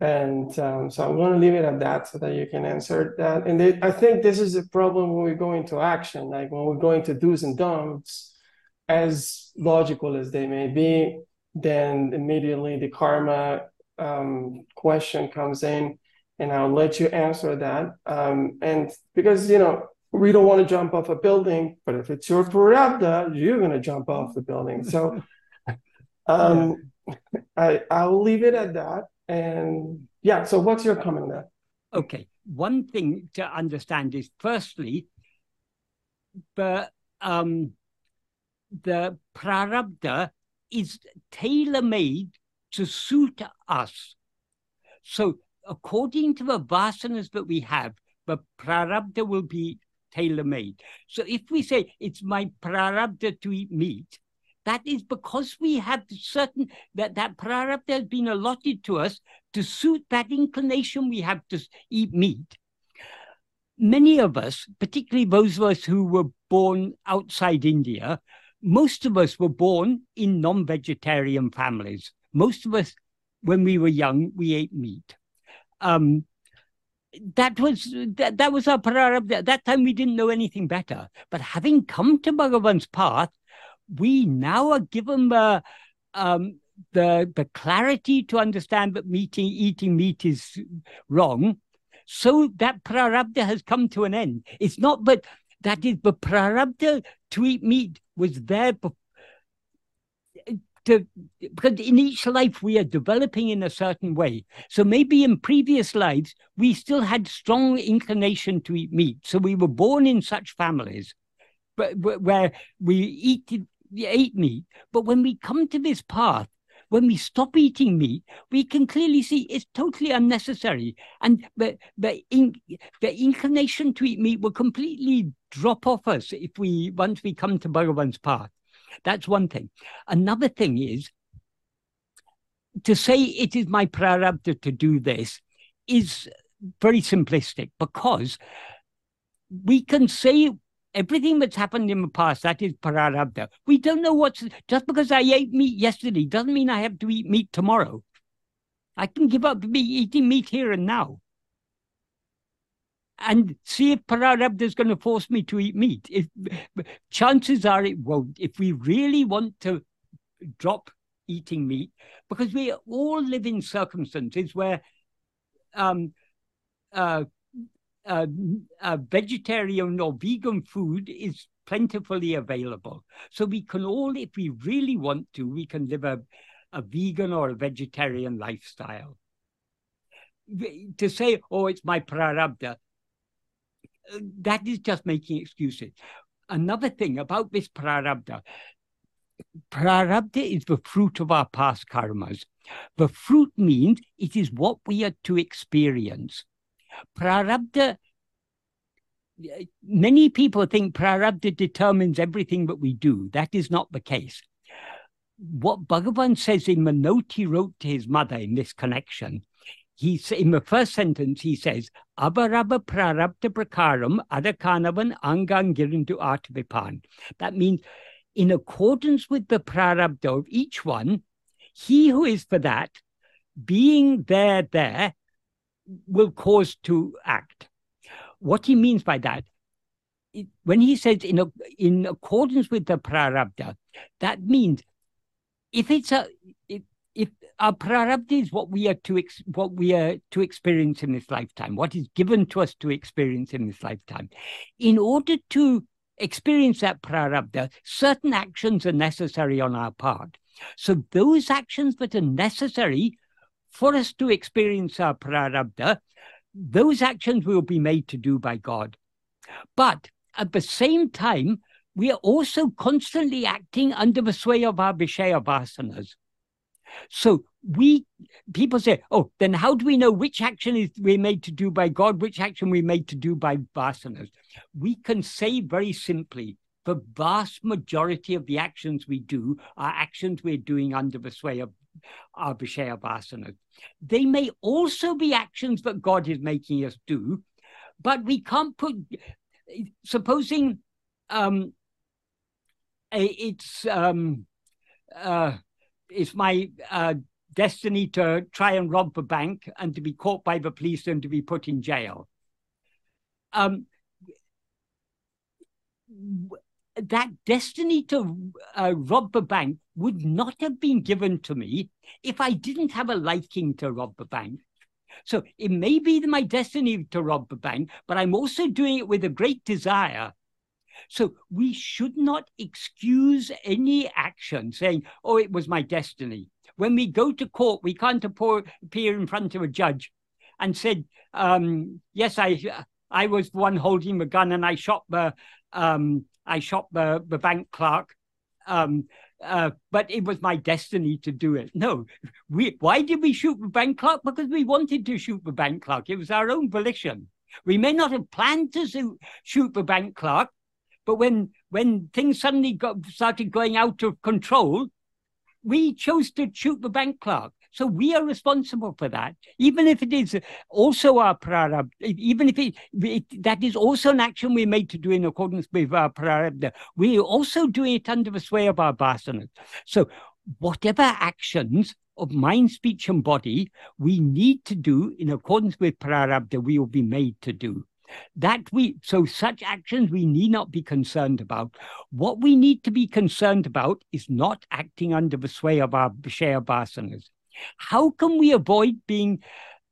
And um, so I'm going to leave it at that so that you can answer that. And they, I think this is a problem when we go into action, like when we're going to do's and don'ts, as logical as they may be, then immediately the karma um, question comes in, and I'll let you answer that. Um, and because, you know, we don't want to jump off a building, but if it's your prarabdha, you're going to jump off the building. So um, I, I'll leave it at that. And yeah, so what's your comment on that? Okay, one thing to understand is, firstly, the, um, the prarabdha is tailor-made to suit us. So according to the vasanas that we have, the prarabdha will be tailor-made. So if we say, it's my prarabdha to eat meat, that is because we have certain, that, that prarabdha has been allotted to us to suit that inclination we have to eat meat. Many of us, particularly those of us who were born outside India, most of us were born in non-vegetarian families. Most of us, when we were young, we ate meat. Um, That was that, that was our prarabdha. At that time, we didn't know anything better. But having come to Bhagavan's path, we now are given the, um, the, the clarity to understand that eating, eating meat is wrong. So that prarabdha has come to an end. It's not but that is the prarabdha to eat meat was there before. To, because in each life we are developing in a certain way. So maybe in previous lives, we still had strong inclination to eat meat. So we were born in such families where we eat, we ate meat. But when we come to this path, when we stop eating meat, we can clearly see it's totally unnecessary. And the, the, in, the inclination to eat meat will completely drop off us if we once we come to Bhagavan's path. That's one thing. Another thing is, to say it is my prarabdha to do this is very simplistic, because we can say everything that's happened in the past, that is prarabdha. We don't know what's, just because I ate meat yesterday doesn't mean I have to eat meat tomorrow. I can give up me eating meat here and now and see if prarabdha is going to force me to eat meat. If, chances are it won't, if we really want to drop eating meat, because we all live in circumstances where um, uh, uh, uh, vegetarian or vegan food is plentifully available. So we can all, if we really want to, we can live a, a vegan or a vegetarian lifestyle. To say, oh, it's my prarabdha, that is just making excuses. Another thing about this prarabdha, prarabdha is the fruit of our past karmas. The fruit means it is what we are to experience. Prarabdha, many people think prarabdha determines everything that we do. That is not the case. What Bhagavan says in the note he wrote to his mother in this connection, He, in the first sentence, he says, Avarabha prarabdha prakaram adakanavan angang girindu artavipan. That means, in accordance with the prarabdha of each one, he who is for that, being there, there, will cause to act. What he means by that, it, when he says in, a, in accordance with the prarabdha, that means, if it's a... It, If our prarabdha is what we are to ex what we are to experience in this lifetime, what is given to us to experience in this lifetime, in order to experience that prarabdha, certain actions are necessary on our part. So those actions that are necessary for us to experience our prarabdha, those actions will be made to do by God. But at the same time, we are also constantly acting under the sway of our Viṣaya-vāsanās. So we, people say, oh, then how do we know which action is we're made to do by God, which action we're made to do by vasanas? We can say very simply, the vast majority of the actions we do are actions we're doing under the sway of our Viṣaya-vāsanās. They may also be actions that God is making us do, but we can't put, supposing um, it's... Um, uh, it's my uh, destiny to try and rob a bank and to be caught by the police and to be put in jail. Um, that destiny to uh, rob a bank would not have been given to me if I didn't have a liking to rob a bank. So it may be my destiny to rob a bank, but I'm also doing it with a great desire. So we should not excuse any action saying, oh, it was my destiny. When we go to court, we can't appear in front of a judge and said, um, yes, I I was the one holding the gun and I shot the, um, I shot the, the bank clerk, um, uh, but it was my destiny to do it. No, we, why did we shoot the bank clerk? Because we wanted to shoot the bank clerk. It was our own volition. We may not have planned to shoot the bank clerk, but when when things suddenly got, started going out of control, we chose to shoot the bank clerk. So we are responsible for that, even if it is also our prarabdha, even if it, it, that is also an action we made to do in accordance with our prarabdha. We are also doing it under the sway of our vasanas. So whatever actions of mind, speech, and body we need to do in accordance with prarabdha, we will be made to do. That we so such actions we need not be concerned about. What we need to be concerned about is not acting under the sway of our Viṣaya-vāsanās. How can we avoid being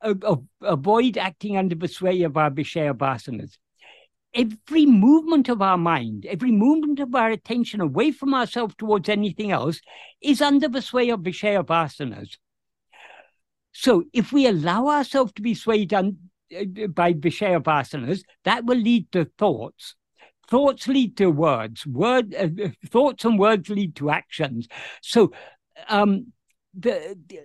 uh, uh, avoid acting under the sway of our Viṣaya-vāsanās? Every movement of our mind, every movement of our attention away from ourselves towards anything else is under the sway of Viṣaya-vāsanās. So if we allow ourselves to be swayed under by Viṣaya-vāsanās, that will lead to thoughts. Thoughts lead to words. Word, uh, thoughts and words lead to actions. So, um, the, the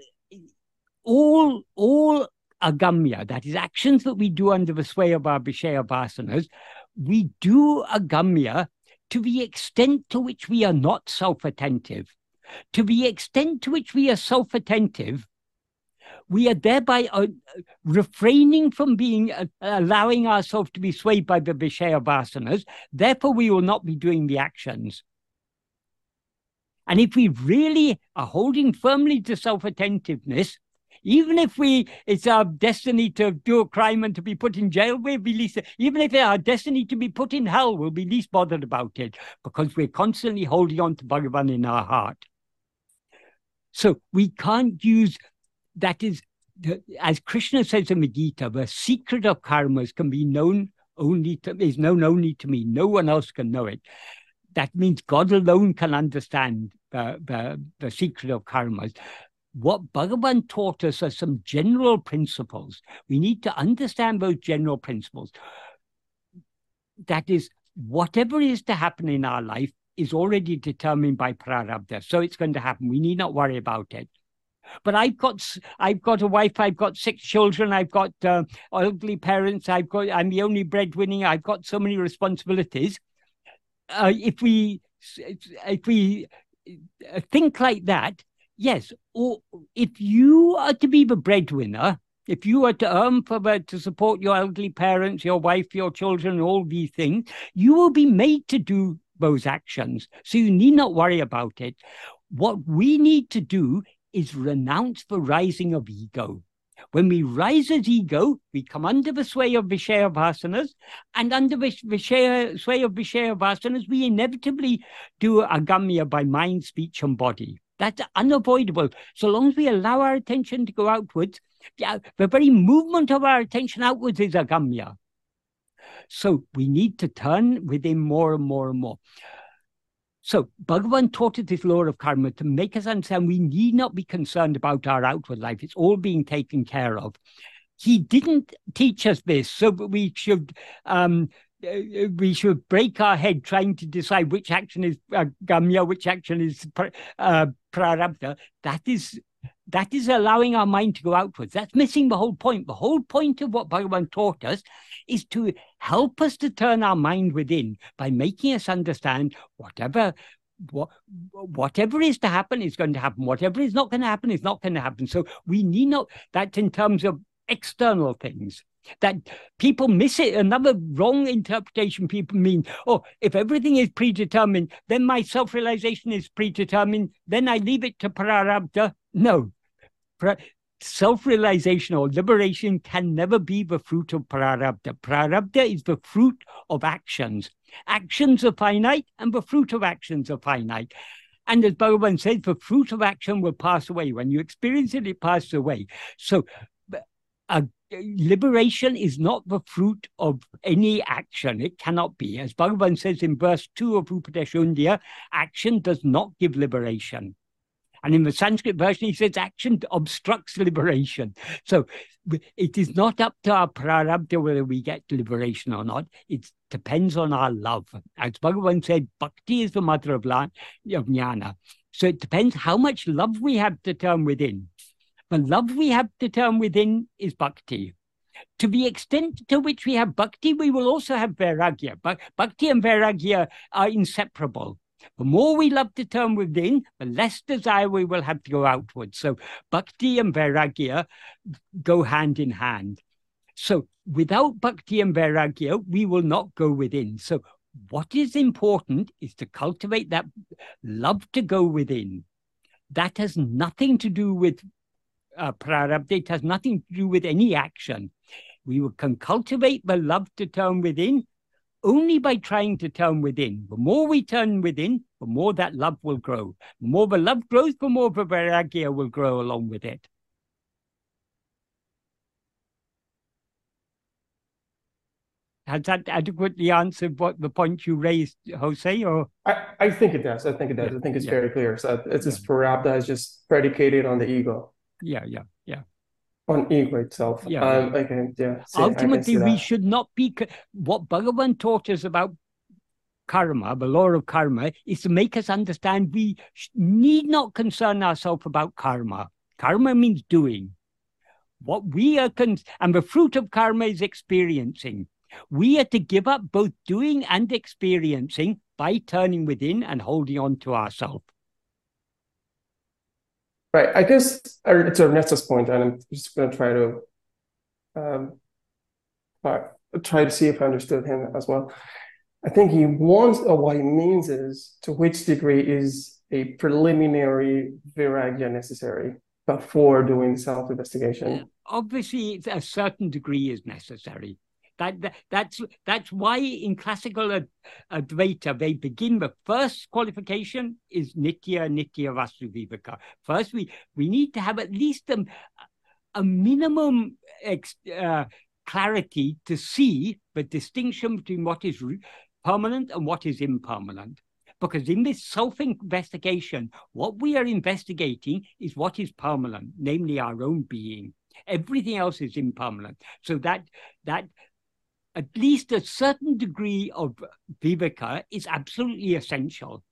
all all agamya, that is, actions that we do under the sway of our Viṣaya-vāsanās, we do agamya to the extent to which we are not self-attentive. To the extent to which we are self-attentive, we are thereby uh, refraining from being, uh, allowing ourselves to be swayed by the Viṣaya-vāsanās. Therefore, we will not be doing the actions. And if we really are holding firmly to self-attentiveness, even if we it's our destiny to do a crime and to be put in jail, we'll be least, even if it's our destiny to be put in hell, we'll be least bothered about it because we're constantly holding on to Bhagavan in our heart. So we can't use... That is, as Krishna says in the Gita, the secret of karmas can be known only to, is known only to me. No one else can know it. That means God alone can understand the, the, the secret of karmas. What Bhagavan taught us are some general principles. We need to understand those general principles. That is, whatever is to happen in our life is already determined by prarabdha. So it's going to happen. We need not worry about it. But I've got, I've got a wife, I've got six children, I've got uh, elderly parents, I've got, I'm the only breadwinner, I've got so many responsibilities. Uh, if we, if we think like that, yes, or if you are to be the breadwinner, if you are to earn for the, to support your elderly parents, your wife, your children, all these things, you will be made to do those actions. So you need not worry about it. What we need to do is renounce the rising of ego. When we rise as ego, we come under the sway of Viṣaya-vāsanās, and under the Vishaya, sway of Viṣaya-vāsanās, we inevitably do agamya by mind, speech, and body. That's unavoidable. So long as we allow our attention to go outwards, the, the very movement of our attention outwards is agamya. So we need to turn within more and more and more. So Bhagavan taught us this law of karma to make us understand we need not be concerned about our outward life. It's all being taken care of. He didn't teach us this so that we should um, we should break our head trying to decide which action is uh, gamya, which action is uh, prarabdha. That is, that is allowing our mind to go outwards. That's missing the whole point. The whole point of what Bhagavan taught us is to help us to turn our mind within by making us understand whatever what, whatever is to happen is going to happen. Whatever is not going to happen is not going to happen. So we need not, that's in terms of external things. That people miss it. Another wrong interpretation people mean, oh, if everything is predetermined, then my self-realization is predetermined, then I leave it to prarabdha. No. Self-realization or liberation can never be the fruit of prarabdha. Prarabdha is the fruit of actions. Actions are finite and the fruit of actions are finite. And as Bhagavan says, the fruit of action will pass away. When you experience it, it passes away. So uh, liberation is not the fruit of any action. It cannot be. As Bhagavan says in verse two of Upadesa Undiyar, action does not give liberation. And in the Sanskrit version, he says action obstructs liberation. So it is not up to our prarabdha whether we get liberation or not. It depends on our love. As Bhagavan said, bhakti is the mother of, la, of jnana. So it depends how much love we have to turn within. The love we have to turn within is bhakti. To the extent to which we have bhakti, we will also have vairāgya. Bhakti and vairāgya are inseparable. The more we love to turn within, the less desire we will have to go outwards. So bhakti and vairāgya go hand in hand. So without bhakti and vairāgya, we will not go within. So what is important is to cultivate that love to go within. That has nothing to do with uh, prarabdha. It has nothing to do with any action. We can cultivate the love to turn within only by trying to turn within. The more we turn within, the more that love will grow. The more the love grows, the more the vairāgya will grow along with it. Has that adequately answered what the point you raised, Jose? Or I, I think it does. I think it does. Yeah. I think it's yeah. very clear. So it's yeah. just prarabdha is just predicated on the ego. Yeah, yeah, yeah. On ego itself. Yeah. Um, okay, yeah see, Ultimately, we should not be... What Bhagavan taught us about karma, the law of karma, is to make us understand we need not concern ourselves about karma. Karma means doing. What we are... Con and the fruit of karma is experiencing. We are to give up both doing and experiencing by turning within and holding on to ourselves. Right. I guess it's Ernesto's point, and I'm just going to try to um, try to see if I understood him as well. I think he wants, or what he means is, to which degree is a preliminary vairāgya necessary before doing self-investigation? Obviously, a certain degree is necessary. That, that that's that's why in classical ad, Advaita they begin the first qualification is nitya nitya vasudevika. First, we we need to have at least a, a minimum ex, uh, clarity to see the distinction between what is permanent and what is impermanent. Because in this self-investigation, what we are investigating is what is permanent, namely our own being. Everything else is impermanent. So that that. At least a certain degree of viveka is absolutely essential,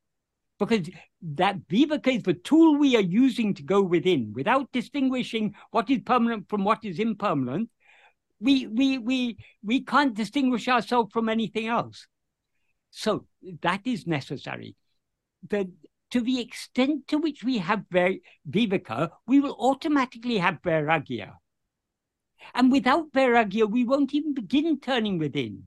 because that viveka is the tool we are using to go within. Without distinguishing what is permanent from what is impermanent, we, we, we, we can't distinguish ourselves from anything else. So that is necessary. The, to the extent to which we have viveka, we will automatically have vairāgya. And without vairāgya, we won't even begin turning within.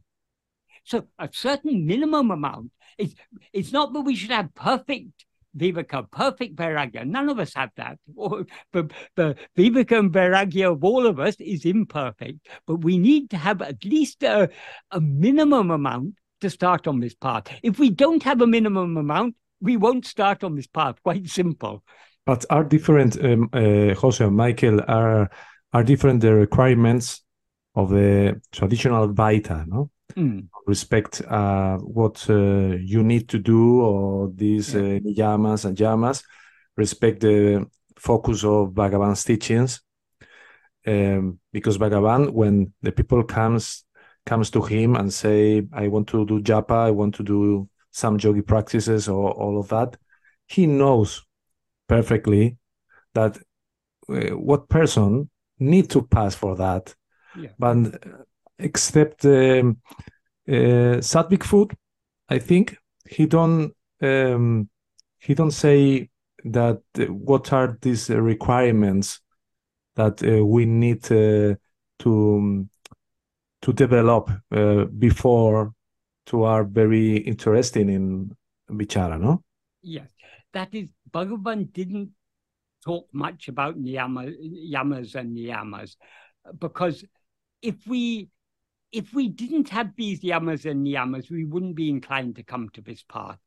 So a certain minimum amount, it's, it's not that we should have perfect viveka, perfect vairāgya. None of us have that. Or, but, but viveka and vairāgya of all of us is imperfect. But we need to have at least a, a minimum amount to start on this path. If we don't have a minimum amount, we won't start on this path. Quite simple. But are different, um, uh, Jose and Michael, are... are different the requirements of the traditional Advaita, no? Mm. Respect uh, what uh, you need to do, or these yeah. uh, niyamas and yamas. Respect the focus of Bhagavan's teachings, um, because Bhagavan, when the people comes comes to him and say, "I want to do japa, I want to do some yogi practices," or all of that, he knows perfectly that uh, what person need to pass for that. Yeah. But except um, uh, sattvic food, I think he don't um, he don't say that uh, what are these requirements that uh, we need uh, to um, to develop uh, before to are very interesting in vichara, no? Yes, that is, Bhagavan didn't talk much about niyama, yamas and niyamas, because if we if we didn't have these yamas and niyamas, we wouldn't be inclined to come to this path.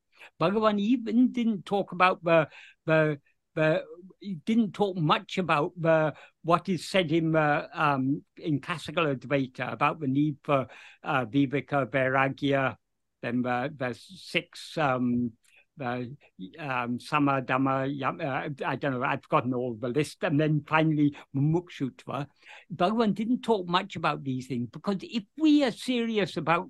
Bhagavan even didn't talk about the the the he didn't talk much about the what is said in the, um in classical Advaita about the need for uh, viveka, vairāgya, then the the six um the um sama, dhamma, uh, I don't know, I've forgotten all the list, and then finally mumukshutva. Bhagavan didn't talk much about these things, because if we are serious about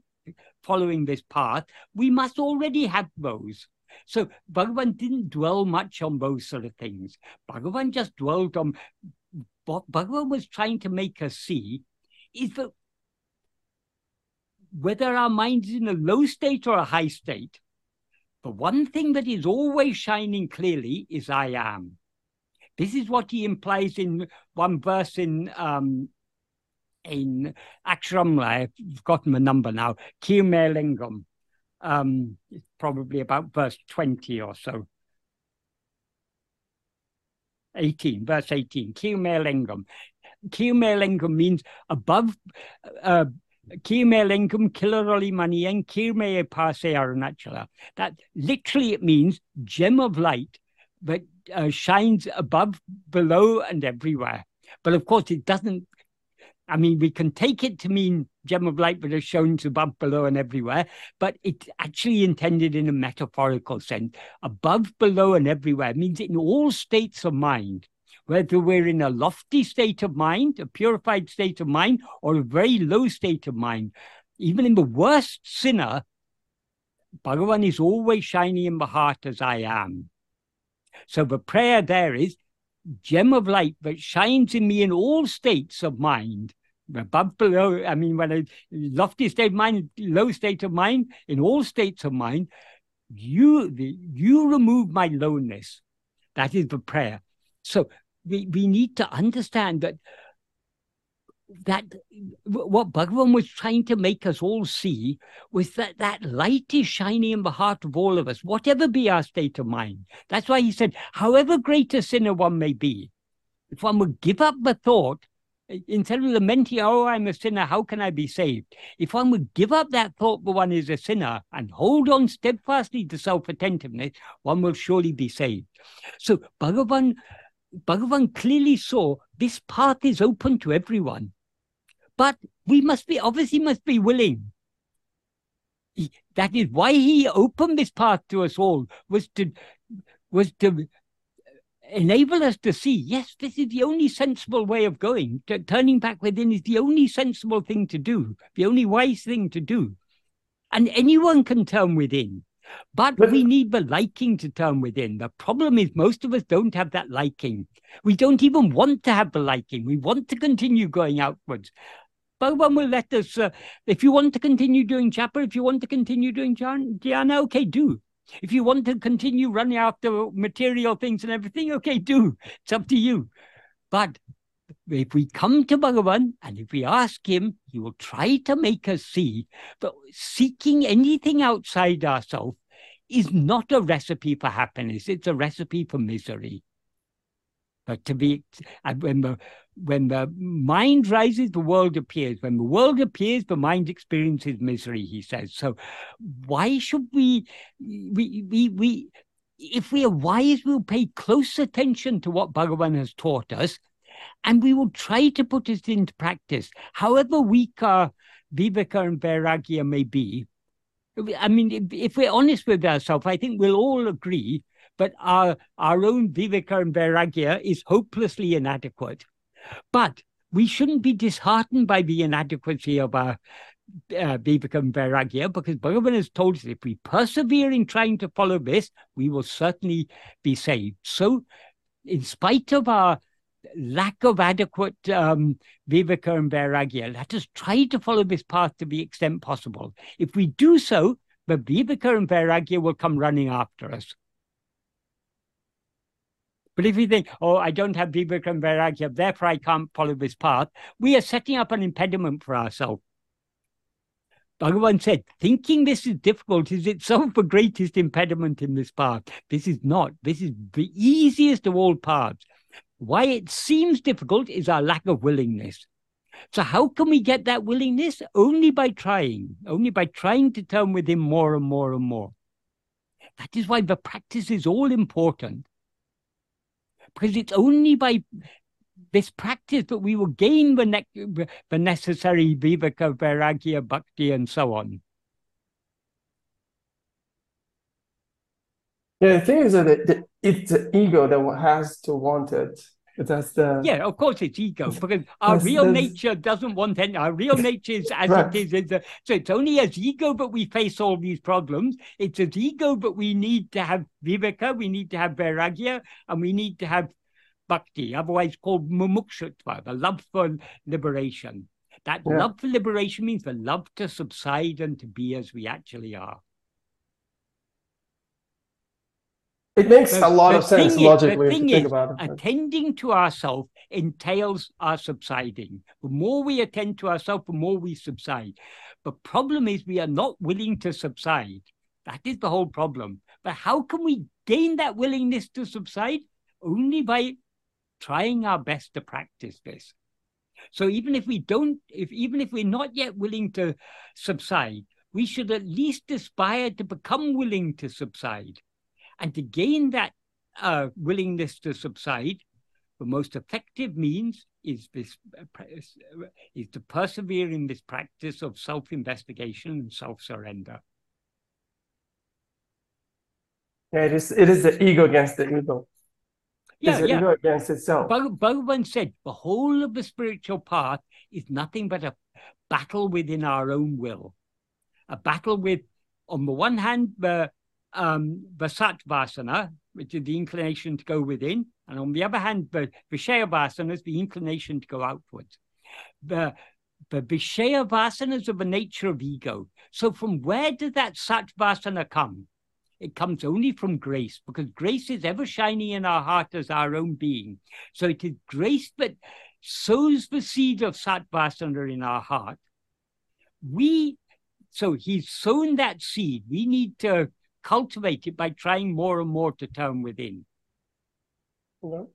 following this path, we must already have those. So Bhagavan didn't dwell much on those sort of things. Bhagavan just dwelled on what Bhagavan was trying to make us see is that whether our mind is in a low state or a high state, the one thing that is always shining clearly is I am. This is what he implies in one verse in um, in Aksharamla, I've forgotten the number now, Kirmelingam, um, probably about verse twenty or so. eighteen, verse eighteen, Kirmelingam. Kirmelingam means above, uh, Kirmelingam Kilaroli Manien, Kirmeye Pase Arunachala. That literally it means gem of light that uh, shines above, below, and everywhere. But of course, it doesn't. I mean, we can take it to mean gem of light that is shown above, below, and everywhere, but it's actually intended in a metaphorical sense. Above, below, and everywhere means in all states of mind, whether we're in a lofty state of mind, a purified state of mind, or a very low state of mind. Even in the worst sinner, Bhagavan is always shining in the heart as I am. So the prayer there is, gem of light that shines in me in all states of mind. Above, below, I mean, when a lofty state of mind, low state of mind, in all states of mind, you the, you remove my lowness. That is the prayer. So we, we need to understand that that what Bhagavan was trying to make us all see was that that light is shining in the heart of all of us, whatever be our state of mind. That's why he said, however great a sinner one may be, if one would give up the thought, instead of lamenting, oh, I'm a sinner, how can I be saved? If one would give up that thought that one is a sinner and hold on steadfastly to self-attentiveness, one will surely be saved. So Bhagavan, Bhagavan clearly saw this path is open to everyone. But we must be, obviously must be willing. He, that is why he opened this path to us all, was to, was to enable us to see, yes, this is the only sensible way of going. T- turning back within is the only sensible thing to do, the only wise thing to do. And anyone can turn within. But we need the liking to turn within. The problem is most of us don't have that liking. We don't even want to have the liking. We want to continue going outwards. Bhagavan will let us, uh, if you want to continue doing japa, if you want to continue doing dhyana, okay, do. If you want to continue running after material things and everything, okay, do. It's up to you. But if we come to Bhagavan and if we ask him, he will try to make us see that seeking anything outside ourselves is not a recipe for happiness. It's a recipe for misery. But to be, when the, when the mind rises, the world appears. When the world appears, the mind experiences misery, he says. So why should we, we, we, we if we are wise, we'll pay close attention to what Bhagavan has taught us, and we will try to put it into practice. However weak our viveka and vairāgya may be. I mean, if we're honest with ourselves, I think we'll all agree, but our, our own viveka and vairāgya is hopelessly inadequate. But we shouldn't be disheartened by the inadequacy of our uh, viveka and vairāgya, because Bhagavan has told us if we persevere in trying to follow this, we will certainly be saved. So, in spite of our lack of adequate um, viveka and vairāgya, let us try to follow this path to the extent possible. If we do so, the viveka and vairāgya will come running after us. But if you think, oh, I don't have viveka and vairāgya, therefore I can't follow this path, we are setting up an impediment for ourselves. Bhagavan said, thinking this is difficult is itself the greatest impediment in this path. This is not. This is the easiest of all paths. Why it seems difficult is our lack of willingness. So how can we get that willingness? Only by trying. Only by trying to turn within more and more and more. That is why the practice is all important. Because it's only by this practice that we will gain the, ne the necessary viveka, vairāgya, bhakti, and so on. Yeah, the thing is that it, it, it's the ego that has to want it. That's the yeah, of course, it's ego, because our that's, real that's... nature doesn't want any. Our real nature is as right. it is. It's a, so it's only as ego that we face all these problems. It's as ego that we need to have viveka, we need to have vairāgya, and we need to have bhakti, otherwise called mumukshutva, the love for liberation. That yeah. love for liberation means the love to subside and to be as we actually are. It makes the, a lot of sense logically is, to think is, about it. Attending to ourselves entails our subsiding. The more we attend to ourselves, the more we subside. The problem is we are not willing to subside. That is the whole problem. But how can we gain that willingness to subside? Only by trying our best to practice this. So even if we don't, if even if we're not yet willing to subside, we should at least aspire to become willing to subside. And to gain that uh, willingness to subside, the most effective means is this uh, is to persevere in this practice of self-investigation and self-surrender. Yeah, it is. It is the ego against the ego. Yeah, it's the yeah. ego against itself. Bhagavan said the whole of the spiritual path is nothing but a battle within our own will, a battle with, on the one hand, the Um, the Satvasana, which is the inclination to go within, and on the other hand, the Viṣaya-vāsanās, the inclination to go outwards. The, the Viṣaya-vāsanās are the nature of ego. So from where does that Satvasana come? It comes only from grace, because grace is ever shining in our heart as our own being. So it is grace that sows the seed of Satvasana in our heart. We, so he's sown that seed. We need to cultivate it by trying more and more to turn within. No.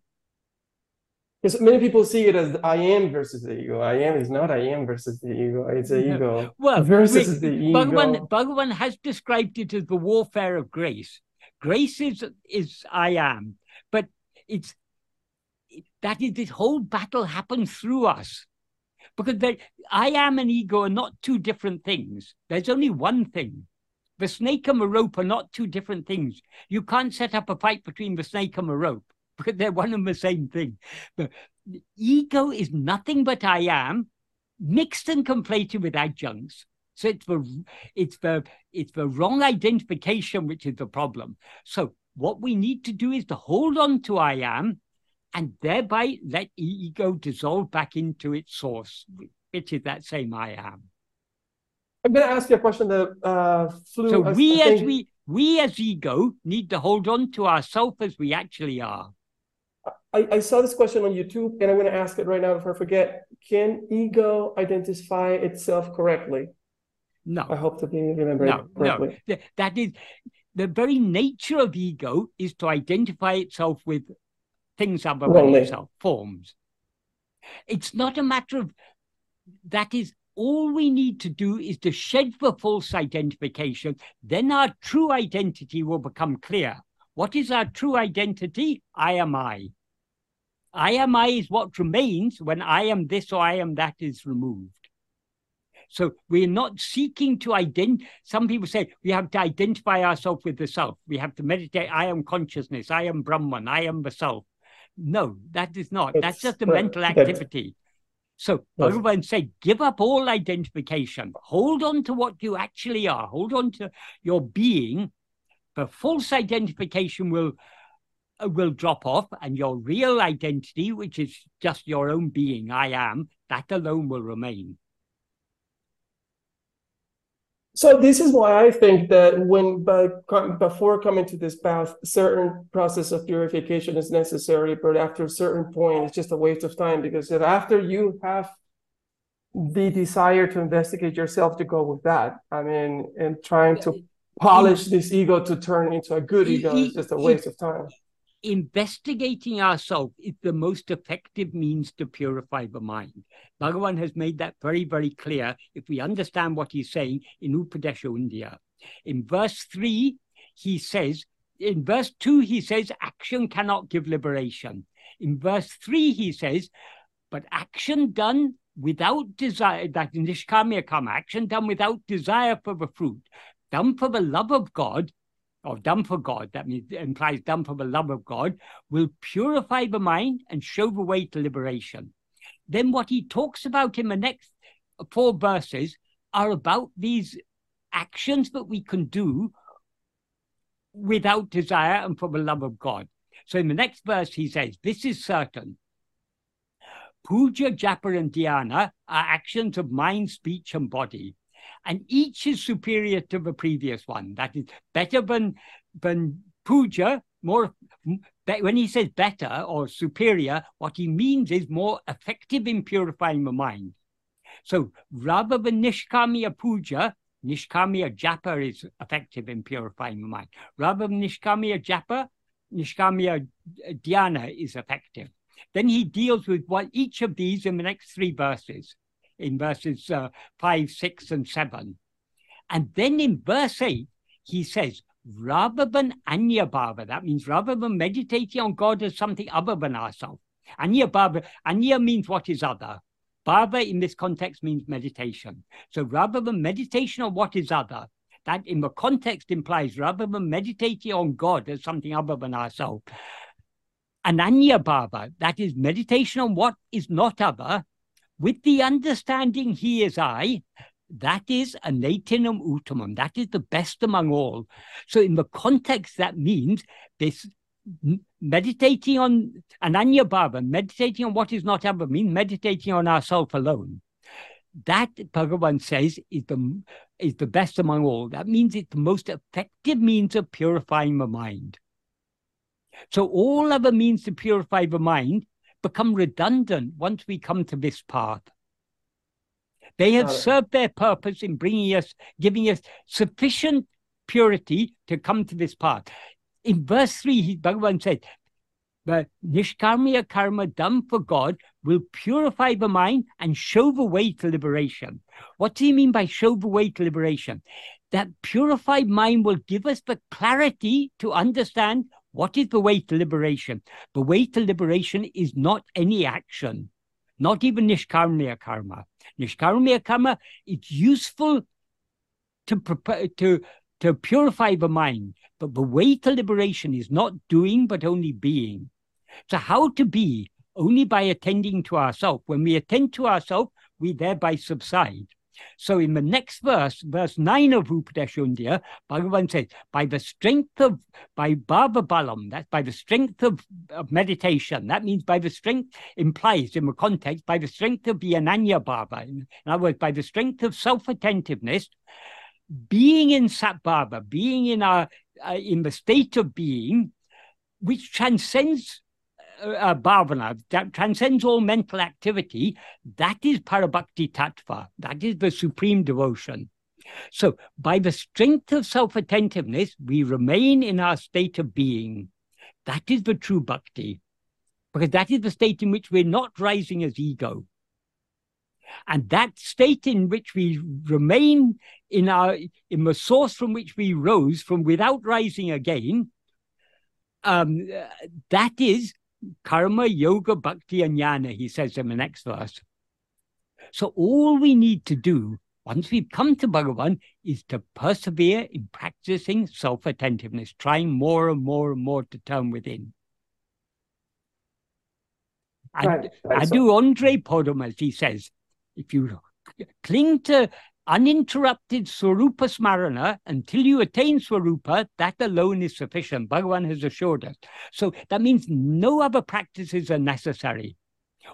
Because many people see it as I am versus the ego. I am is not I am versus the ego. It's the no. ego well, versus with, the ego. Bhagavan, Bhagavan has described it as the warfare of grace. Grace is, is I am. But it's that is this whole battle happens through us. Because there, I am and ego are not two different things. There's only one thing. The snake and the rope are not two different things. You can't set up a fight between the snake and the rope, because they're one and the same thing. The ego is nothing but I am, mixed and conflated with adjuncts. So it's the, it's the, it's the wrong identification which is the problem. So what we need to do is to hold on to I am, and thereby let ego dissolve back into its source, which is that same I am. I'm going to ask you a question that uh, flew. So as, we, as we, we as ego need to hold on to ourselves as we actually are. I, I saw this question on YouTube, and I'm going to ask it right now before I forget. Can ego identify itself correctly? No. I hope that you remember no, it correctly. No. That is, the very nature of ego is to identify itself with things other than itself, forms. It's not a matter of, that is, all we need to do is to shed the false identification. Then our true identity will become clear. What is our true identity? I am I. I am I is what remains when I am this or I am that is removed. So we're not seeking to identify. Some people say we have to identify ourselves with the self. We have to meditate. I am consciousness. I am Brahman. I am the self. No, that is not. It's, that's just a mental activity. So Bhagavan said, give up all identification. Hold on to what you actually are. Hold on to your being. The false identification will uh, will drop off, and your real identity, which is just your own being, I am, that alone will remain. So this is why I think that when by, before coming to this path, certain process of purification is necessary, but after a certain point, it's just a waste of time, because if after you have the desire to investigate yourself, to go with that, I mean, and trying to polish this ego to turn into a good ego is just a waste of time. Investigating ourselves is the most effective means to purify the mind. Bhagavan has made that very, very clear if we understand what he's saying in Upadesa Undiyar. In verse three, he says, in verse two, he says, action cannot give liberation. In verse three, he says, but action done without desire, that nishkamya karma, action done without desire for the fruit, done for the love of God, or done for God, that means, implies done for the love of God, will purify the mind and show the way to liberation. Then what he talks about in the next four verses are about these actions that we can do without desire and for the love of God. So in the next verse he says, this is certain. Puja, Japa and Dhyana are actions of mind, speech and body. And each is superior to the previous one. That is better than, than puja. More, when he says better or superior, what he means is more effective in purifying the mind. So rather than nishkamya puja, nishkamya japa is effective in purifying the mind. Rather than nishkamya japa, nishkamya dhyana is effective. Then he deals with what each of these in the next three verses. In verses uh, five, six, and seven. And then in verse eight, he says, rather than anyabhava, that means rather than meditating on God as something other than ourselves. Anyabhava, anya means what is other. Bhava in this context means meditation. So rather than meditation on what is other, that in the context implies rather than meditating on God as something other than ourselves. Ananya bhava, that is meditation on what is not other, with the understanding he is I, that is anatinam uttamam, that is the best among all. So in the context, that means this meditating on ananya bhava, meditating on what is not other, means meditating on ourselves alone. That, Bhagavan says, is the, is the best among all. That means it's the most effective means of purifying the mind. So all other means to purify the mind become redundant once we come to this path. They have served their purpose in bringing us, giving us sufficient purity to come to this path. In verse three, Bhagavan said, the nishkarmya karma done for God will purify the mind and show the way to liberation. What do you mean by show the way to liberation? That purified mind will give us the clarity to understand what is the way to liberation? The way to liberation is not any action, not even nishkarmya karma. Nishkarmya karma, it's useful to, prepare, to, to purify the mind, but the way to liberation is not doing, but only being. So how to be? Only by attending to ourselves. When we attend to ourselves, we thereby subside. So in the next verse, verse nine of Upadesa Undiyar, Bhagavan says, by the strength of, by bhava balam, that's by the strength of, of meditation. That means by the strength, implies in the context, by the strength of the ananya bhava. In other words, by the strength of self-attentiveness, being in sat-bhava, being in, our, uh, in the state of being, which transcends uh, bhavana, that transcends all mental activity, that is parabhakti tattva, that is the supreme devotion. So by the strength of self-attentiveness, we remain in our state of being. That is the true bhakti, because that is the state in which we're not rising as ego. And that state in which we remain in, our, in the source from which we rose from without rising again, um, that is karma, yoga, bhakti, and jnana, he says in the next verse. So all we need to do once we've come to Bhagavan, is to persevere in practicing self-attentiveness, trying more and more and more to turn within. Right. Right. Adu Andre Podom, as he says, if you cling to uninterrupted Swarupa Smarana until you attain Swarupa, that alone is sufficient. Bhagavan has assured us. So that means no other practices are necessary.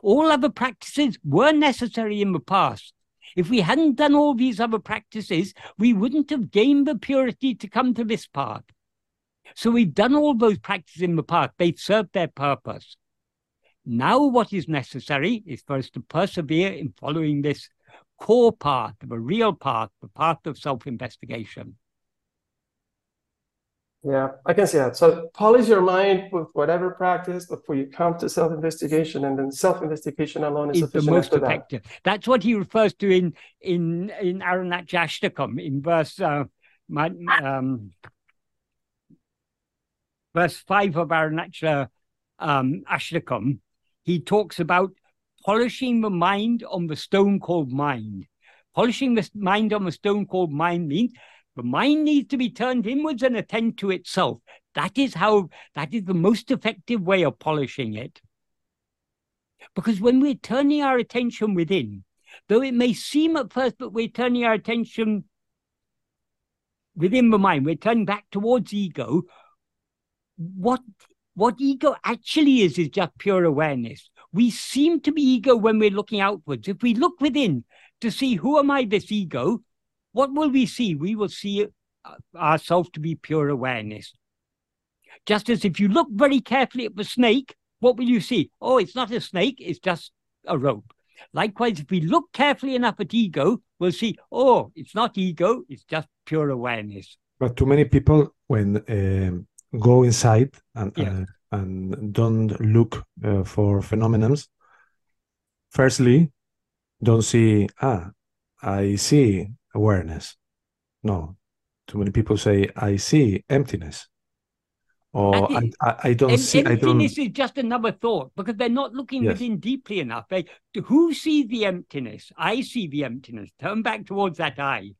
All other practices were necessary in the past. If we hadn't done all these other practices, we wouldn't have gained the purity to come to this path. So we've done all those practices in the past. They've served their purpose. Now what is necessary is for us to persevere in following this core path, the real path, the path of self-investigation. Yeah, I can see that. So polish your mind with whatever practice before you come to self-investigation, and then self-investigation alone is, is sufficient the most effective. That. That's what he refers to in in in Arunachala Ashtakam, in verse uh, um, verse five of Arunachala um, Ashtakam. He talks about polishing the mind on the stone called mind. Polishing the mind on the stone called mind means the mind needs to be turned inwards and attend to itself. That is how, that is the most effective way of polishing it. Because when we're turning our attention within, though it may seem at first that we're turning our attention within the mind, we're turning back towards ego, what, what ego actually is, is just pure awareness. We seem to be ego when we're looking outwards. If we look within to see who am I, this ego, what will we see? We will see ourselves to be pure awareness. Just as if you look very carefully at the snake, what will you see? Oh, it's not a snake, it's just a rope. Likewise, if we look carefully enough at ego, we'll see, oh, it's not ego, it's just pure awareness. But too many people, when uh, go inside and, yeah. uh, and don't look uh, for phenomena, firstly, don't see, ah, I see awareness. No, too many people say I see emptiness, or I, I, I don't em see. Emptiness I don't... is just another thought, because they're not looking yes. within deeply enough. They, who sees the emptiness? I see the emptiness. Turn back towards that I.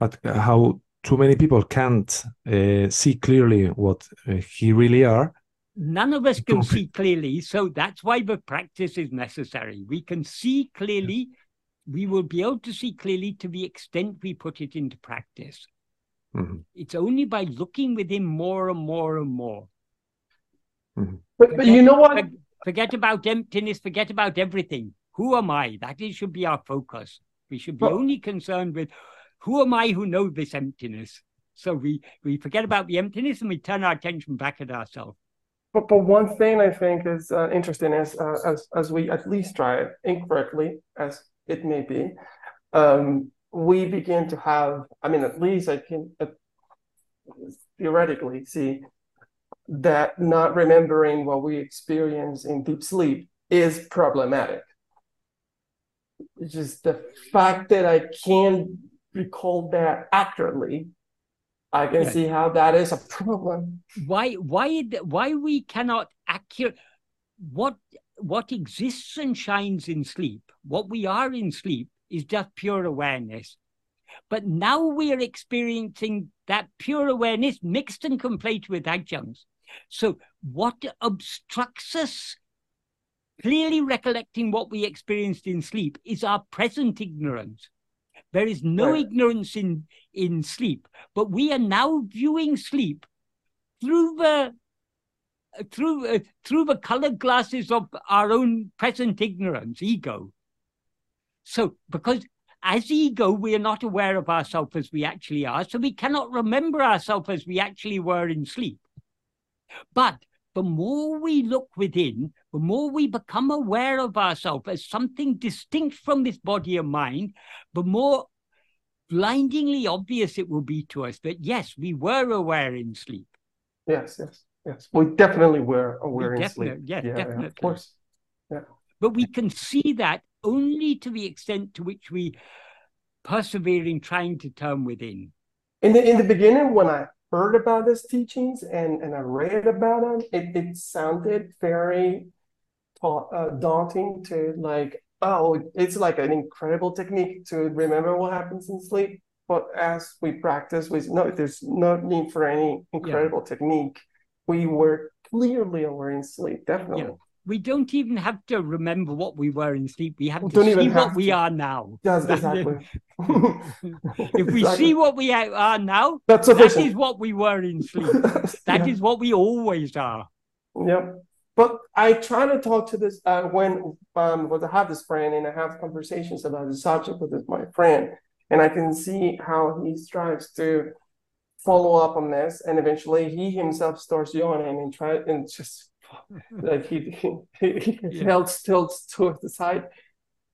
But how too many people can't uh, see clearly what uh, he really are. None of us can don't... see clearly, so that's why the practice is necessary. We can see clearly. Yes. We will be able to see clearly to the extent we put it into practice. Mm-hmm. It's only by looking within more and more and more. Mm-hmm. But, forget, but you know what? Forget about emptiness, forget about everything. Who am I? That is, should be our focus. We should be well, only concerned with who am I who know this emptiness. So we, we forget about the emptiness and we turn our attention back at ourselves. But, but one thing I think is uh, interesting is, uh, as, as we at least try it incorrectly, as it may be, um, we begin to have, I mean, at least I can uh, theoretically see that not remembering what we experience in deep sleep is problematic. It's just the fact that I can't recall that accurately, I can yes. see how that is a problem. Why, why, why we cannot accurate, what, what exists and shines in sleep, what we are in sleep, is just pure awareness. But now we are experiencing that pure awareness mixed and conflated with adjuncts. So what obstructs us clearly recollecting what we experienced in sleep is our present ignorance. There is no right. ignorance in, in sleep, but we are now viewing sleep through the Through uh, through the colored glasses of our own present ignorance, ego. So, because as ego, we are not aware of ourselves as we actually are, so we cannot remember ourselves as we actually were in sleep. But the more we look within, the more we become aware of ourselves as something distinct from this body and mind, the more blindingly obvious it will be to us that, yes, we were aware in sleep. Yes, yes. Yes, we definitely were aware in sleep. Yes, yeah, definitely. Yeah, of course. Yeah. But we can see that only to the extent to which we persevere in trying to turn within. In the in the beginning, when I heard about these teachings and, and I read about them, it, it sounded very uh, daunting to like, oh, it's like an incredible technique to remember what happens in sleep. But as we practice, we no, there's no need for any incredible yeah. technique. We were clearly aware in sleep, definitely. Yeah. We don't even have to remember what we were in sleep. We have we to see have what to. we are now. Yes, exactly. If we exactly. see what we are now, that's that is what we were in sleep. That yeah. is what we always are. Yep. But I try to talk to this uh, when um, when I have this friend and I have conversations about the subject with this, my friend. And I can see how he strives to follow up on this. And eventually he himself starts yawning and try and just like he he, he yeah. held still to the side.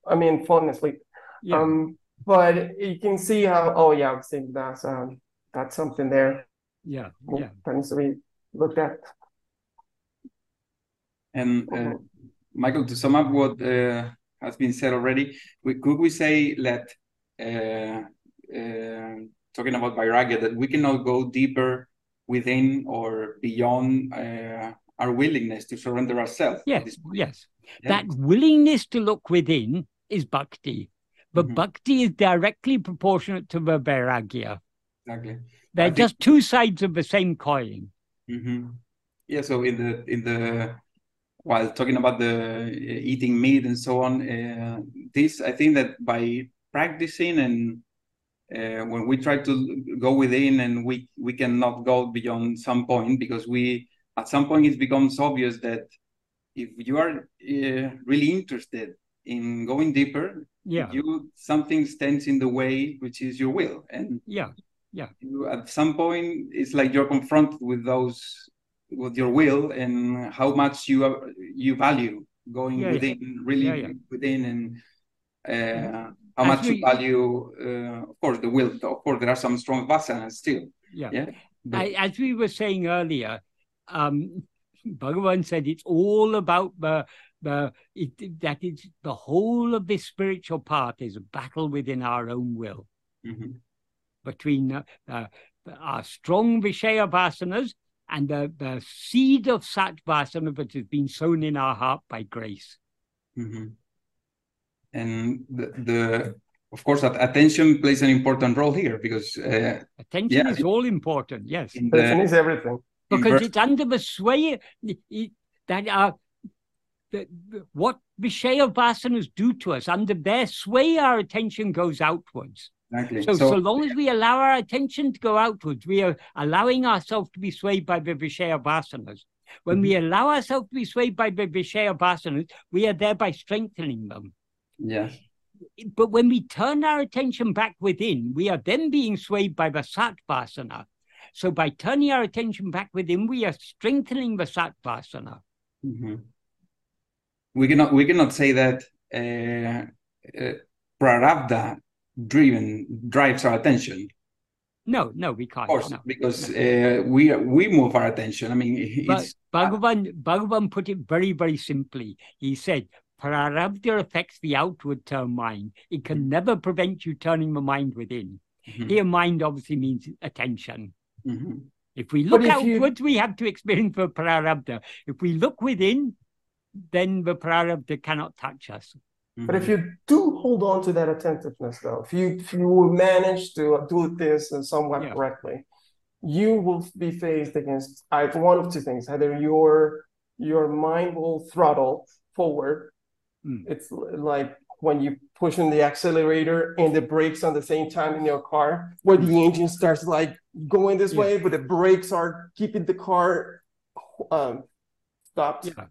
I mean, falling asleep. Yeah. Um, but you can see how, oh, yeah, I'm seeing that's, um, that's something there. Yeah. Yeah. That needs to be looked at. And uh, Michael, to sum up what uh, has been said already, we, could we say that Uh, uh, talking about vairāgya, that we cannot go deeper within or beyond uh, our willingness to surrender ourselves? Yes, yes. Yeah. That willingness to look within is bhakti, but mm-hmm. bhakti is directly proportionate to the vairāgya. Exactly. They're I just think... two sides of the same coin. Mm-hmm. Yeah. So in the in the while talking about the uh, eating meat and so on, uh, this I think that by practicing and uh, when we try to go within and we we cannot go beyond some point, because we at some point it becomes obvious that if you are uh, really interested in going deeper, yeah, you something stands in the way, which is your will, and yeah, yeah, you, at some point it's like you're confronted with those with your will and how much you are, you value going yeah, within, yeah. really yeah, yeah. within and. Uh, yeah. How much you value, uh, of course, the will. Of course, there are some strong vasanas still. Yeah. yeah? But... I, as we were saying earlier, um, Bhagavan said it's all about the, the it, that it's the whole of this spiritual path is a battle within our own will. Mm-hmm. Between uh, uh, our strong Viṣaya-vāsanās and the, the seed of such vasana that has been sown in our heart by grace. Mm-hmm. And the, the of course that attention plays an important role here, because uh, attention yeah, is it, all important. Yes, attention is everything, because it's under the sway it, it, that our that, what Viṣaya-vāsanās do to us. Under their sway, our attention goes outwards. Exactly. So, so, so long as we allow our attention to go outwards, we are allowing ourselves to be swayed by the Viṣaya-vāsanās. When mm-hmm. we allow ourselves to be swayed by the Viṣaya-vāsanās, we are thereby strengthening them. Yes. But when we turn our attention back within, we are then being swayed by the Satvasana. So by turning our attention back within, we are strengthening the Satvasana. Mm-hmm. We cannot we cannot say that uh, uh, Prarabdha driven drives our attention. No, no, we can't. Of course, no, because no. Uh, we we move our attention. I mean, it's, Bhagavan Bhagavan put it very very simply. He said, Prarabdha affects the outward term mind. It can mm-hmm. never prevent you turning the mind within. Mm-hmm. Here, mind obviously means attention. Mm-hmm. If we look if outwards, you... we have to experience the Prarabdha. If we look within, then the Prarabdha cannot touch us. Mm-hmm. But if you do hold on to that attentiveness, though, if you, if you manage to do this somewhat yeah. correctly, you will be faced against one of two things. Either your, your mind will throttle forward. Mm. It's like when you push on the accelerator and the brakes on the same time in your car, where the engine starts like going this yeah. way, but the brakes are keeping the car um, stopped. Yeah.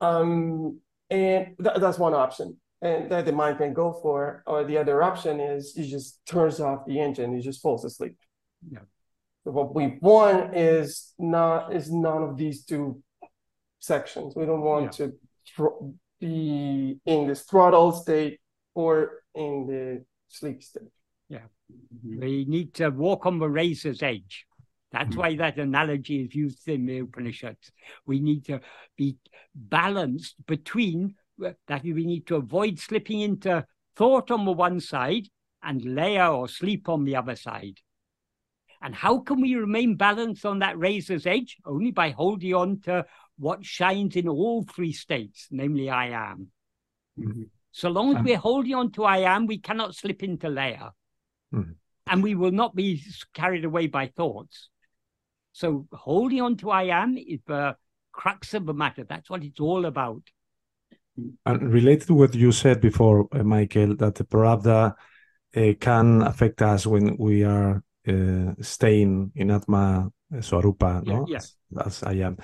Um, and th that's one option, and that the mind can go for. Or the other option is it just turns off the engine, it just falls asleep. Yeah. So what we want is not is none of these two sections. We don't want yeah. to. Be in the throttle state or in the sleep state. Yeah, mm-hmm. we need to walk on the razor's edge. That's mm-hmm. why that analogy is used in the Upanishads. We need to be balanced between that. We need to avoid slipping into thought on the one side and layer or sleep on the other side. And how can we remain balanced on that razor's edge? Only by holding on to what shines in all three states, namely I am. Mm-hmm. So long as um, we're holding on to I am, we cannot slip into layer. Mm-hmm. And we will not be carried away by thoughts. So holding on to I am is the crux of the matter. That's what it's all about. And related to what you said before, uh, Michael, that the prarabdha uh, can affect us when we are uh, staying in Atma Swarupa, no? Yeah, yeah. As, as I am.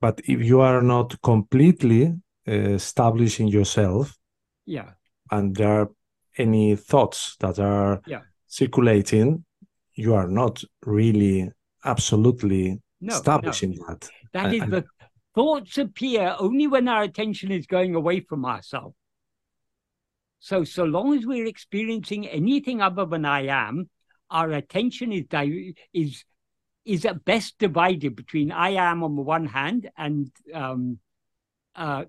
But if you are not completely uh, establishing yourself, yeah, and there are any thoughts that are yeah. circulating, you are not really absolutely no, establishing no. that. That I, is I, the thoughts appear only when our attention is going away from ourselves. So, so long as we're experiencing anything other than I am, our attention is di is is at best divided between I am on the one hand and um, uh,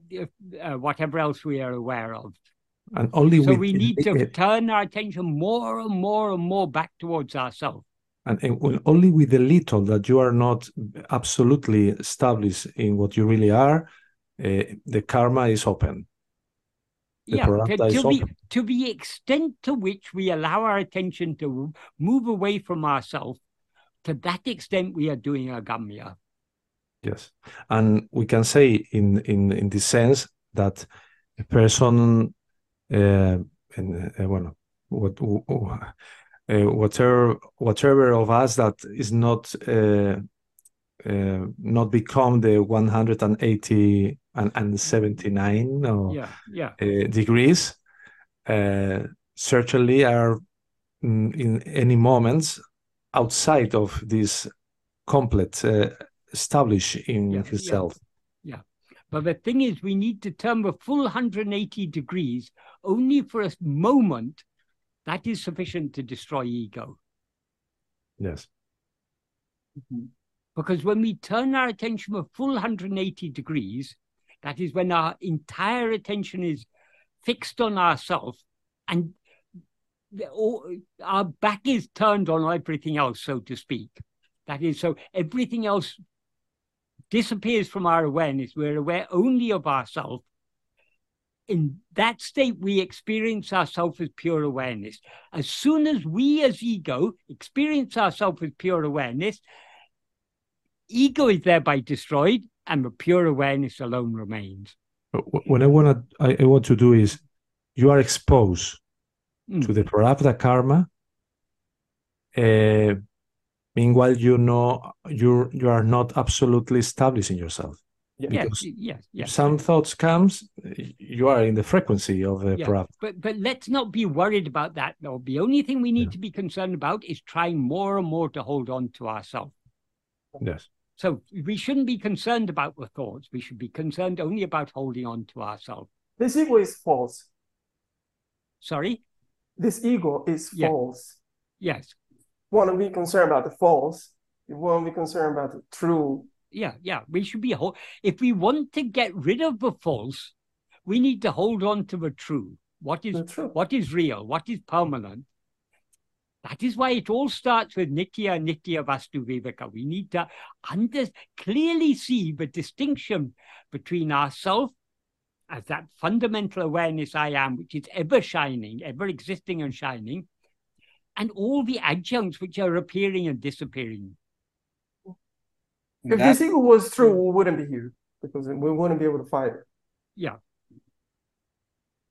uh, whatever else we are aware of. And only so we need to it. turn our attention more and more and more back towards ourselves. And, and only with the little that you are not absolutely established in what you really are, uh, the karma is open. The yeah, to, to, is the, open. to the extent to which we allow our attention to move away from ourselves, to that extent we are doing agamya. Yes, and we can say in in in the sense that a person, uh, and uh, well, what. Oh, Uh, whatever, whatever of us that is not uh, uh, not become the one hundred and eighty and, and seventy nine or yeah, yeah. Uh, degrees, uh, certainly are in, in any moments outside of this complete uh, established in yeah, himself. Yeah. yeah, but the thing is, we need to turn the full hundred and eighty degrees only for a moment. That is sufficient to destroy ego. Yes. Mm-hmm. Because when we turn our attention a full one hundred eighty degrees, that is when our entire attention is fixed on ourselves and the, all, our back is turned on everything else, so to speak. That is, so everything else disappears from our awareness. We're aware only of ourselves. In that state, we experience ourselves as pure awareness. As soon as we as ego experience ourselves as pure awareness, ego is thereby destroyed and the pure awareness alone remains. What I want to, I, I want to do is, you are exposed mm. to the prarabdha karma. Uh, meanwhile, you know, you you are not absolutely establishing yourself. Because yes, yes, yes. Some thoughts comes, you are in the frequency of uh, yeah. prarabdha. But but let's not be worried about that, though. The only thing we need yeah. to be concerned about is trying more and more to hold on to ourselves. Yes. So we shouldn't be concerned about the thoughts. We should be concerned only about holding on to ourselves. This ego is false. Sorry? This ego is yeah. false. Yes. We want to be concerned about the false. We want to be concerned about the true. Yeah, yeah, we should be, whole. If we want to get rid of the false, we need to hold on to the true. What is true. What is real? What is permanent? That is why it all starts with nitya, nitya vastu viveka. We need to under, clearly see the distinction between ourselves as that fundamental awareness I am, which is ever shining, ever existing and shining, and all the adjuncts which are appearing and disappearing. If That's, this ego was true, we wouldn't be here because we wouldn't be able to fight it. Yeah.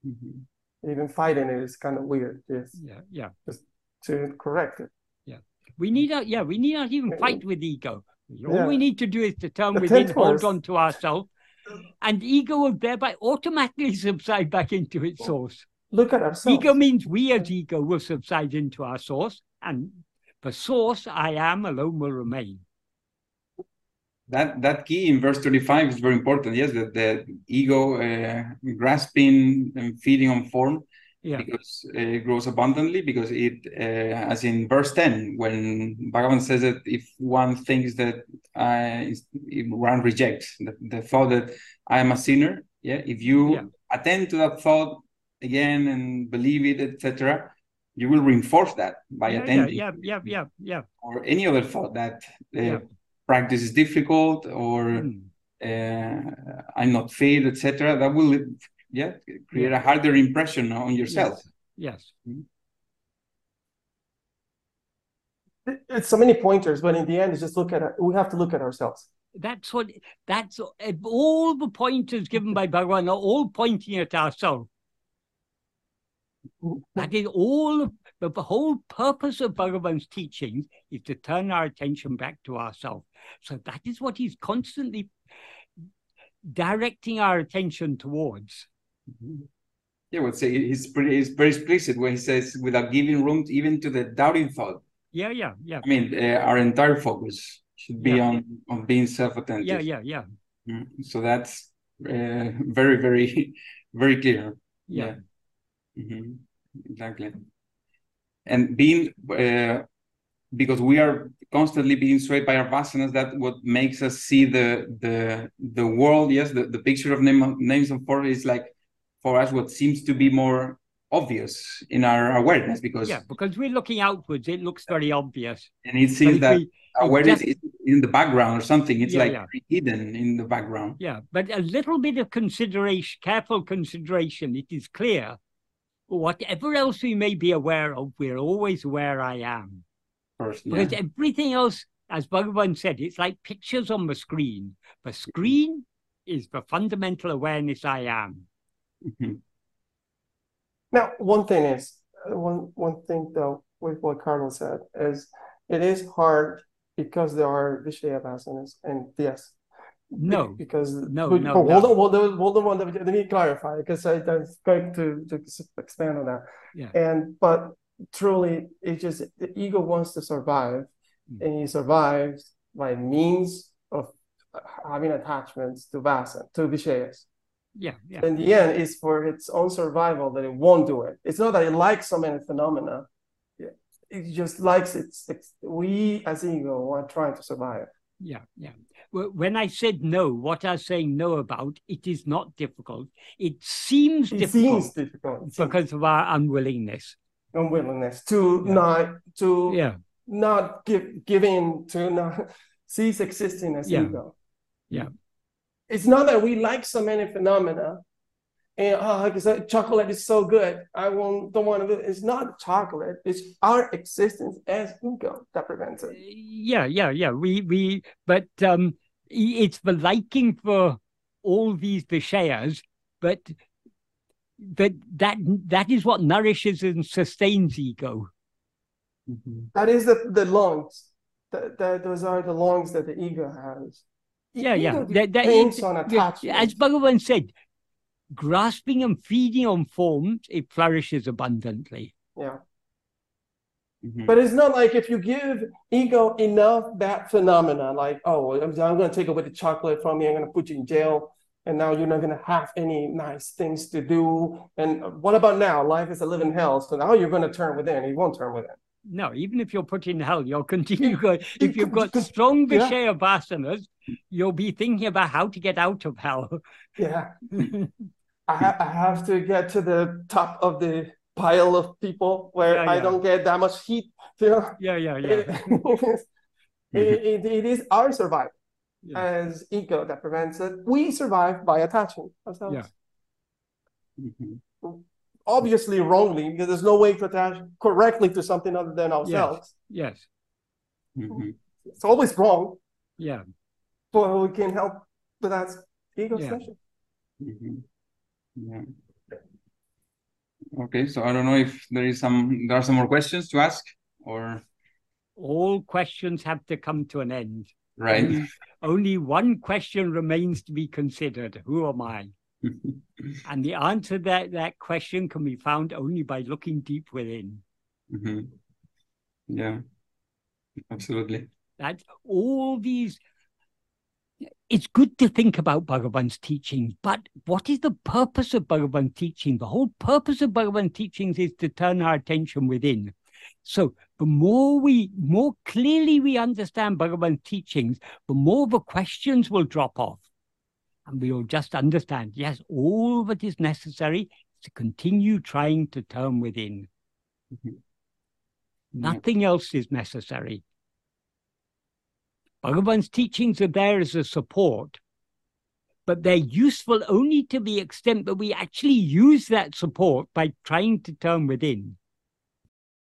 Mm-hmm. Even fighting it is kind of weird. Yes. Yeah. Yeah. Just to correct it. Yeah. We need not. Yeah. We need not even fight with ego. All yeah. we need to do is to turn within, hold on to ourselves, and ego will thereby automatically subside back into its source. Look at ourselves. Ego means we as ego will subside into our source, and the source I am alone will remain. That that key in verse thirty-five is very important. Yes, that the ego uh, grasping and feeding on form, yeah. because uh, it grows abundantly. Because it, uh, as in verse ten, when Bhagavan says that if one thinks that I, if one rejects the, the thought that I am a sinner, yeah, if you yeah. attend to that thought again and believe it, et cetera, you will reinforce that by yeah, attending. Yeah, yeah, yeah, yeah. Or any other thought that. Uh, yeah. Practice is difficult, or mm. uh, I'm not fit, et cetera. That will yeah, create yeah. a harder impression on yourself. Yes. yes. Mm-hmm. It's so many pointers, but in the end, it's just look at we have to look at ourselves. That's what. That's all the pointers given by Bhagavan are all pointing at ourselves. That is all. But the whole purpose of Bhagavan's teachings is to turn our attention back to ourselves. So that is what he's constantly directing our attention towards. Yeah, I would say he's pretty, he's very explicit when he says, without giving room to, even to the doubting thought. Yeah, yeah, yeah. I mean, uh, our entire focus should be yeah. on, on being self-attentive. Yeah, yeah, yeah. Mm-hmm. So that's uh, very, very, very clear. Yeah. yeah. Mm-hmm. Exactly. And being, uh, because we are constantly being swayed by our vasanas, that's what makes us see the the the world. Yes, the, the picture of name, names and forms is like, for us, what seems to be more obvious in our awareness. Because yeah, because we're looking outwards, it looks very obvious. And it seems that we, awareness just, is in the background or something. It's yeah, like yeah. hidden in the background. Yeah, but a little bit of consideration, careful consideration, it is clear. Whatever else we may be aware of, we're always where I am. First, yeah. Because everything else, as Bhagavan said, it's like pictures on the screen. The screen is the fundamental awareness I am. Mm-hmm. Now, one thing is, one, one thing though, with what Carlos said, is it is hard because there are Viṣaya-vāsanās, and yes. No, because no, but, no, oh, no. Hold on, hold on, hold on. Let me clarify, because I, I'm going to, to expand on that. Yeah. And but truly, it just the ego wants to survive, mm. and he survives by means of having attachments to Vasa, to Vishayas. Yeah, yeah. In the end, it's for its own survival that it won't do it. It's not that it likes so many phenomena; yeah. it just likes it's, it's we as ego are trying to survive. Yeah, yeah. When I said no, what I was saying no about, it is not difficult. It seems it difficult, seems difficult. It because seems. of our unwillingness. Unwillingness to yeah. not to yeah. not give give in, to not cease existing as yeah. ego. Yeah. It's not that we like so many phenomena and oh, because chocolate is so good, I won't don't want to do it. It's not chocolate, it's our existence as ego that prevents it. Yeah, yeah, yeah. We we but um it's the liking for all these Vishayas, but that that that is what nourishes and sustains ego. Mm-hmm. That is the, the longs. That, that those are the longs that the ego has. Yeah, ego yeah. That, that is, on yeah. As Bhagavan said, grasping and feeding on forms, it flourishes abundantly. Yeah. Mm-hmm. But it's not like if you give ego enough that phenomena, like, oh, I'm, I'm going to take away the chocolate from you, I'm going to put you in jail, and now you're not going to have any nice things to do. And what about now? Life is a living hell, so now you're going to turn within. You won't turn within. No, even if you're put in hell, you'll continue going. If you've got strong Viṣaya-vāsanās, yeah. you'll be thinking about how to get out of hell. Yeah. I, ha I have to get to the top of the pile of people where yeah, yeah. I don't get that much heat. You know? Yeah, yeah, yeah. It, it, it, it is our survival yeah. as ego that prevents it. We survive by attaching ourselves. Yeah. Mm-hmm. Obviously wrongly, because there's no way to attach correctly to something other than ourselves. Yes. yes. Mm-hmm. It's always wrong. Yeah. But we can help with that ego yeah. session. Mm-hmm. Yeah. Okay, so I don't know if there is some there are some more questions to ask, or all questions have to come to an end. Right. Only, only one question remains to be considered. Who am I? And the answer to that, that question can be found only by looking deep within. Mm-hmm. Yeah, absolutely. That's all these. It's good to think about Bhagavan's teachings, but what is the purpose of Bhagavan's teaching? The whole purpose of Bhagavan's teachings is to turn our attention within. So the more we, more clearly we understand Bhagavan's teachings, the more the questions will drop off. And we will just understand, yes, all that is necessary is to continue trying to turn within. Mm-hmm. Nothing yeah. else is necessary. Bhagavan's teachings are there as a support, but they're useful only to the extent that we actually use that support by trying to turn within.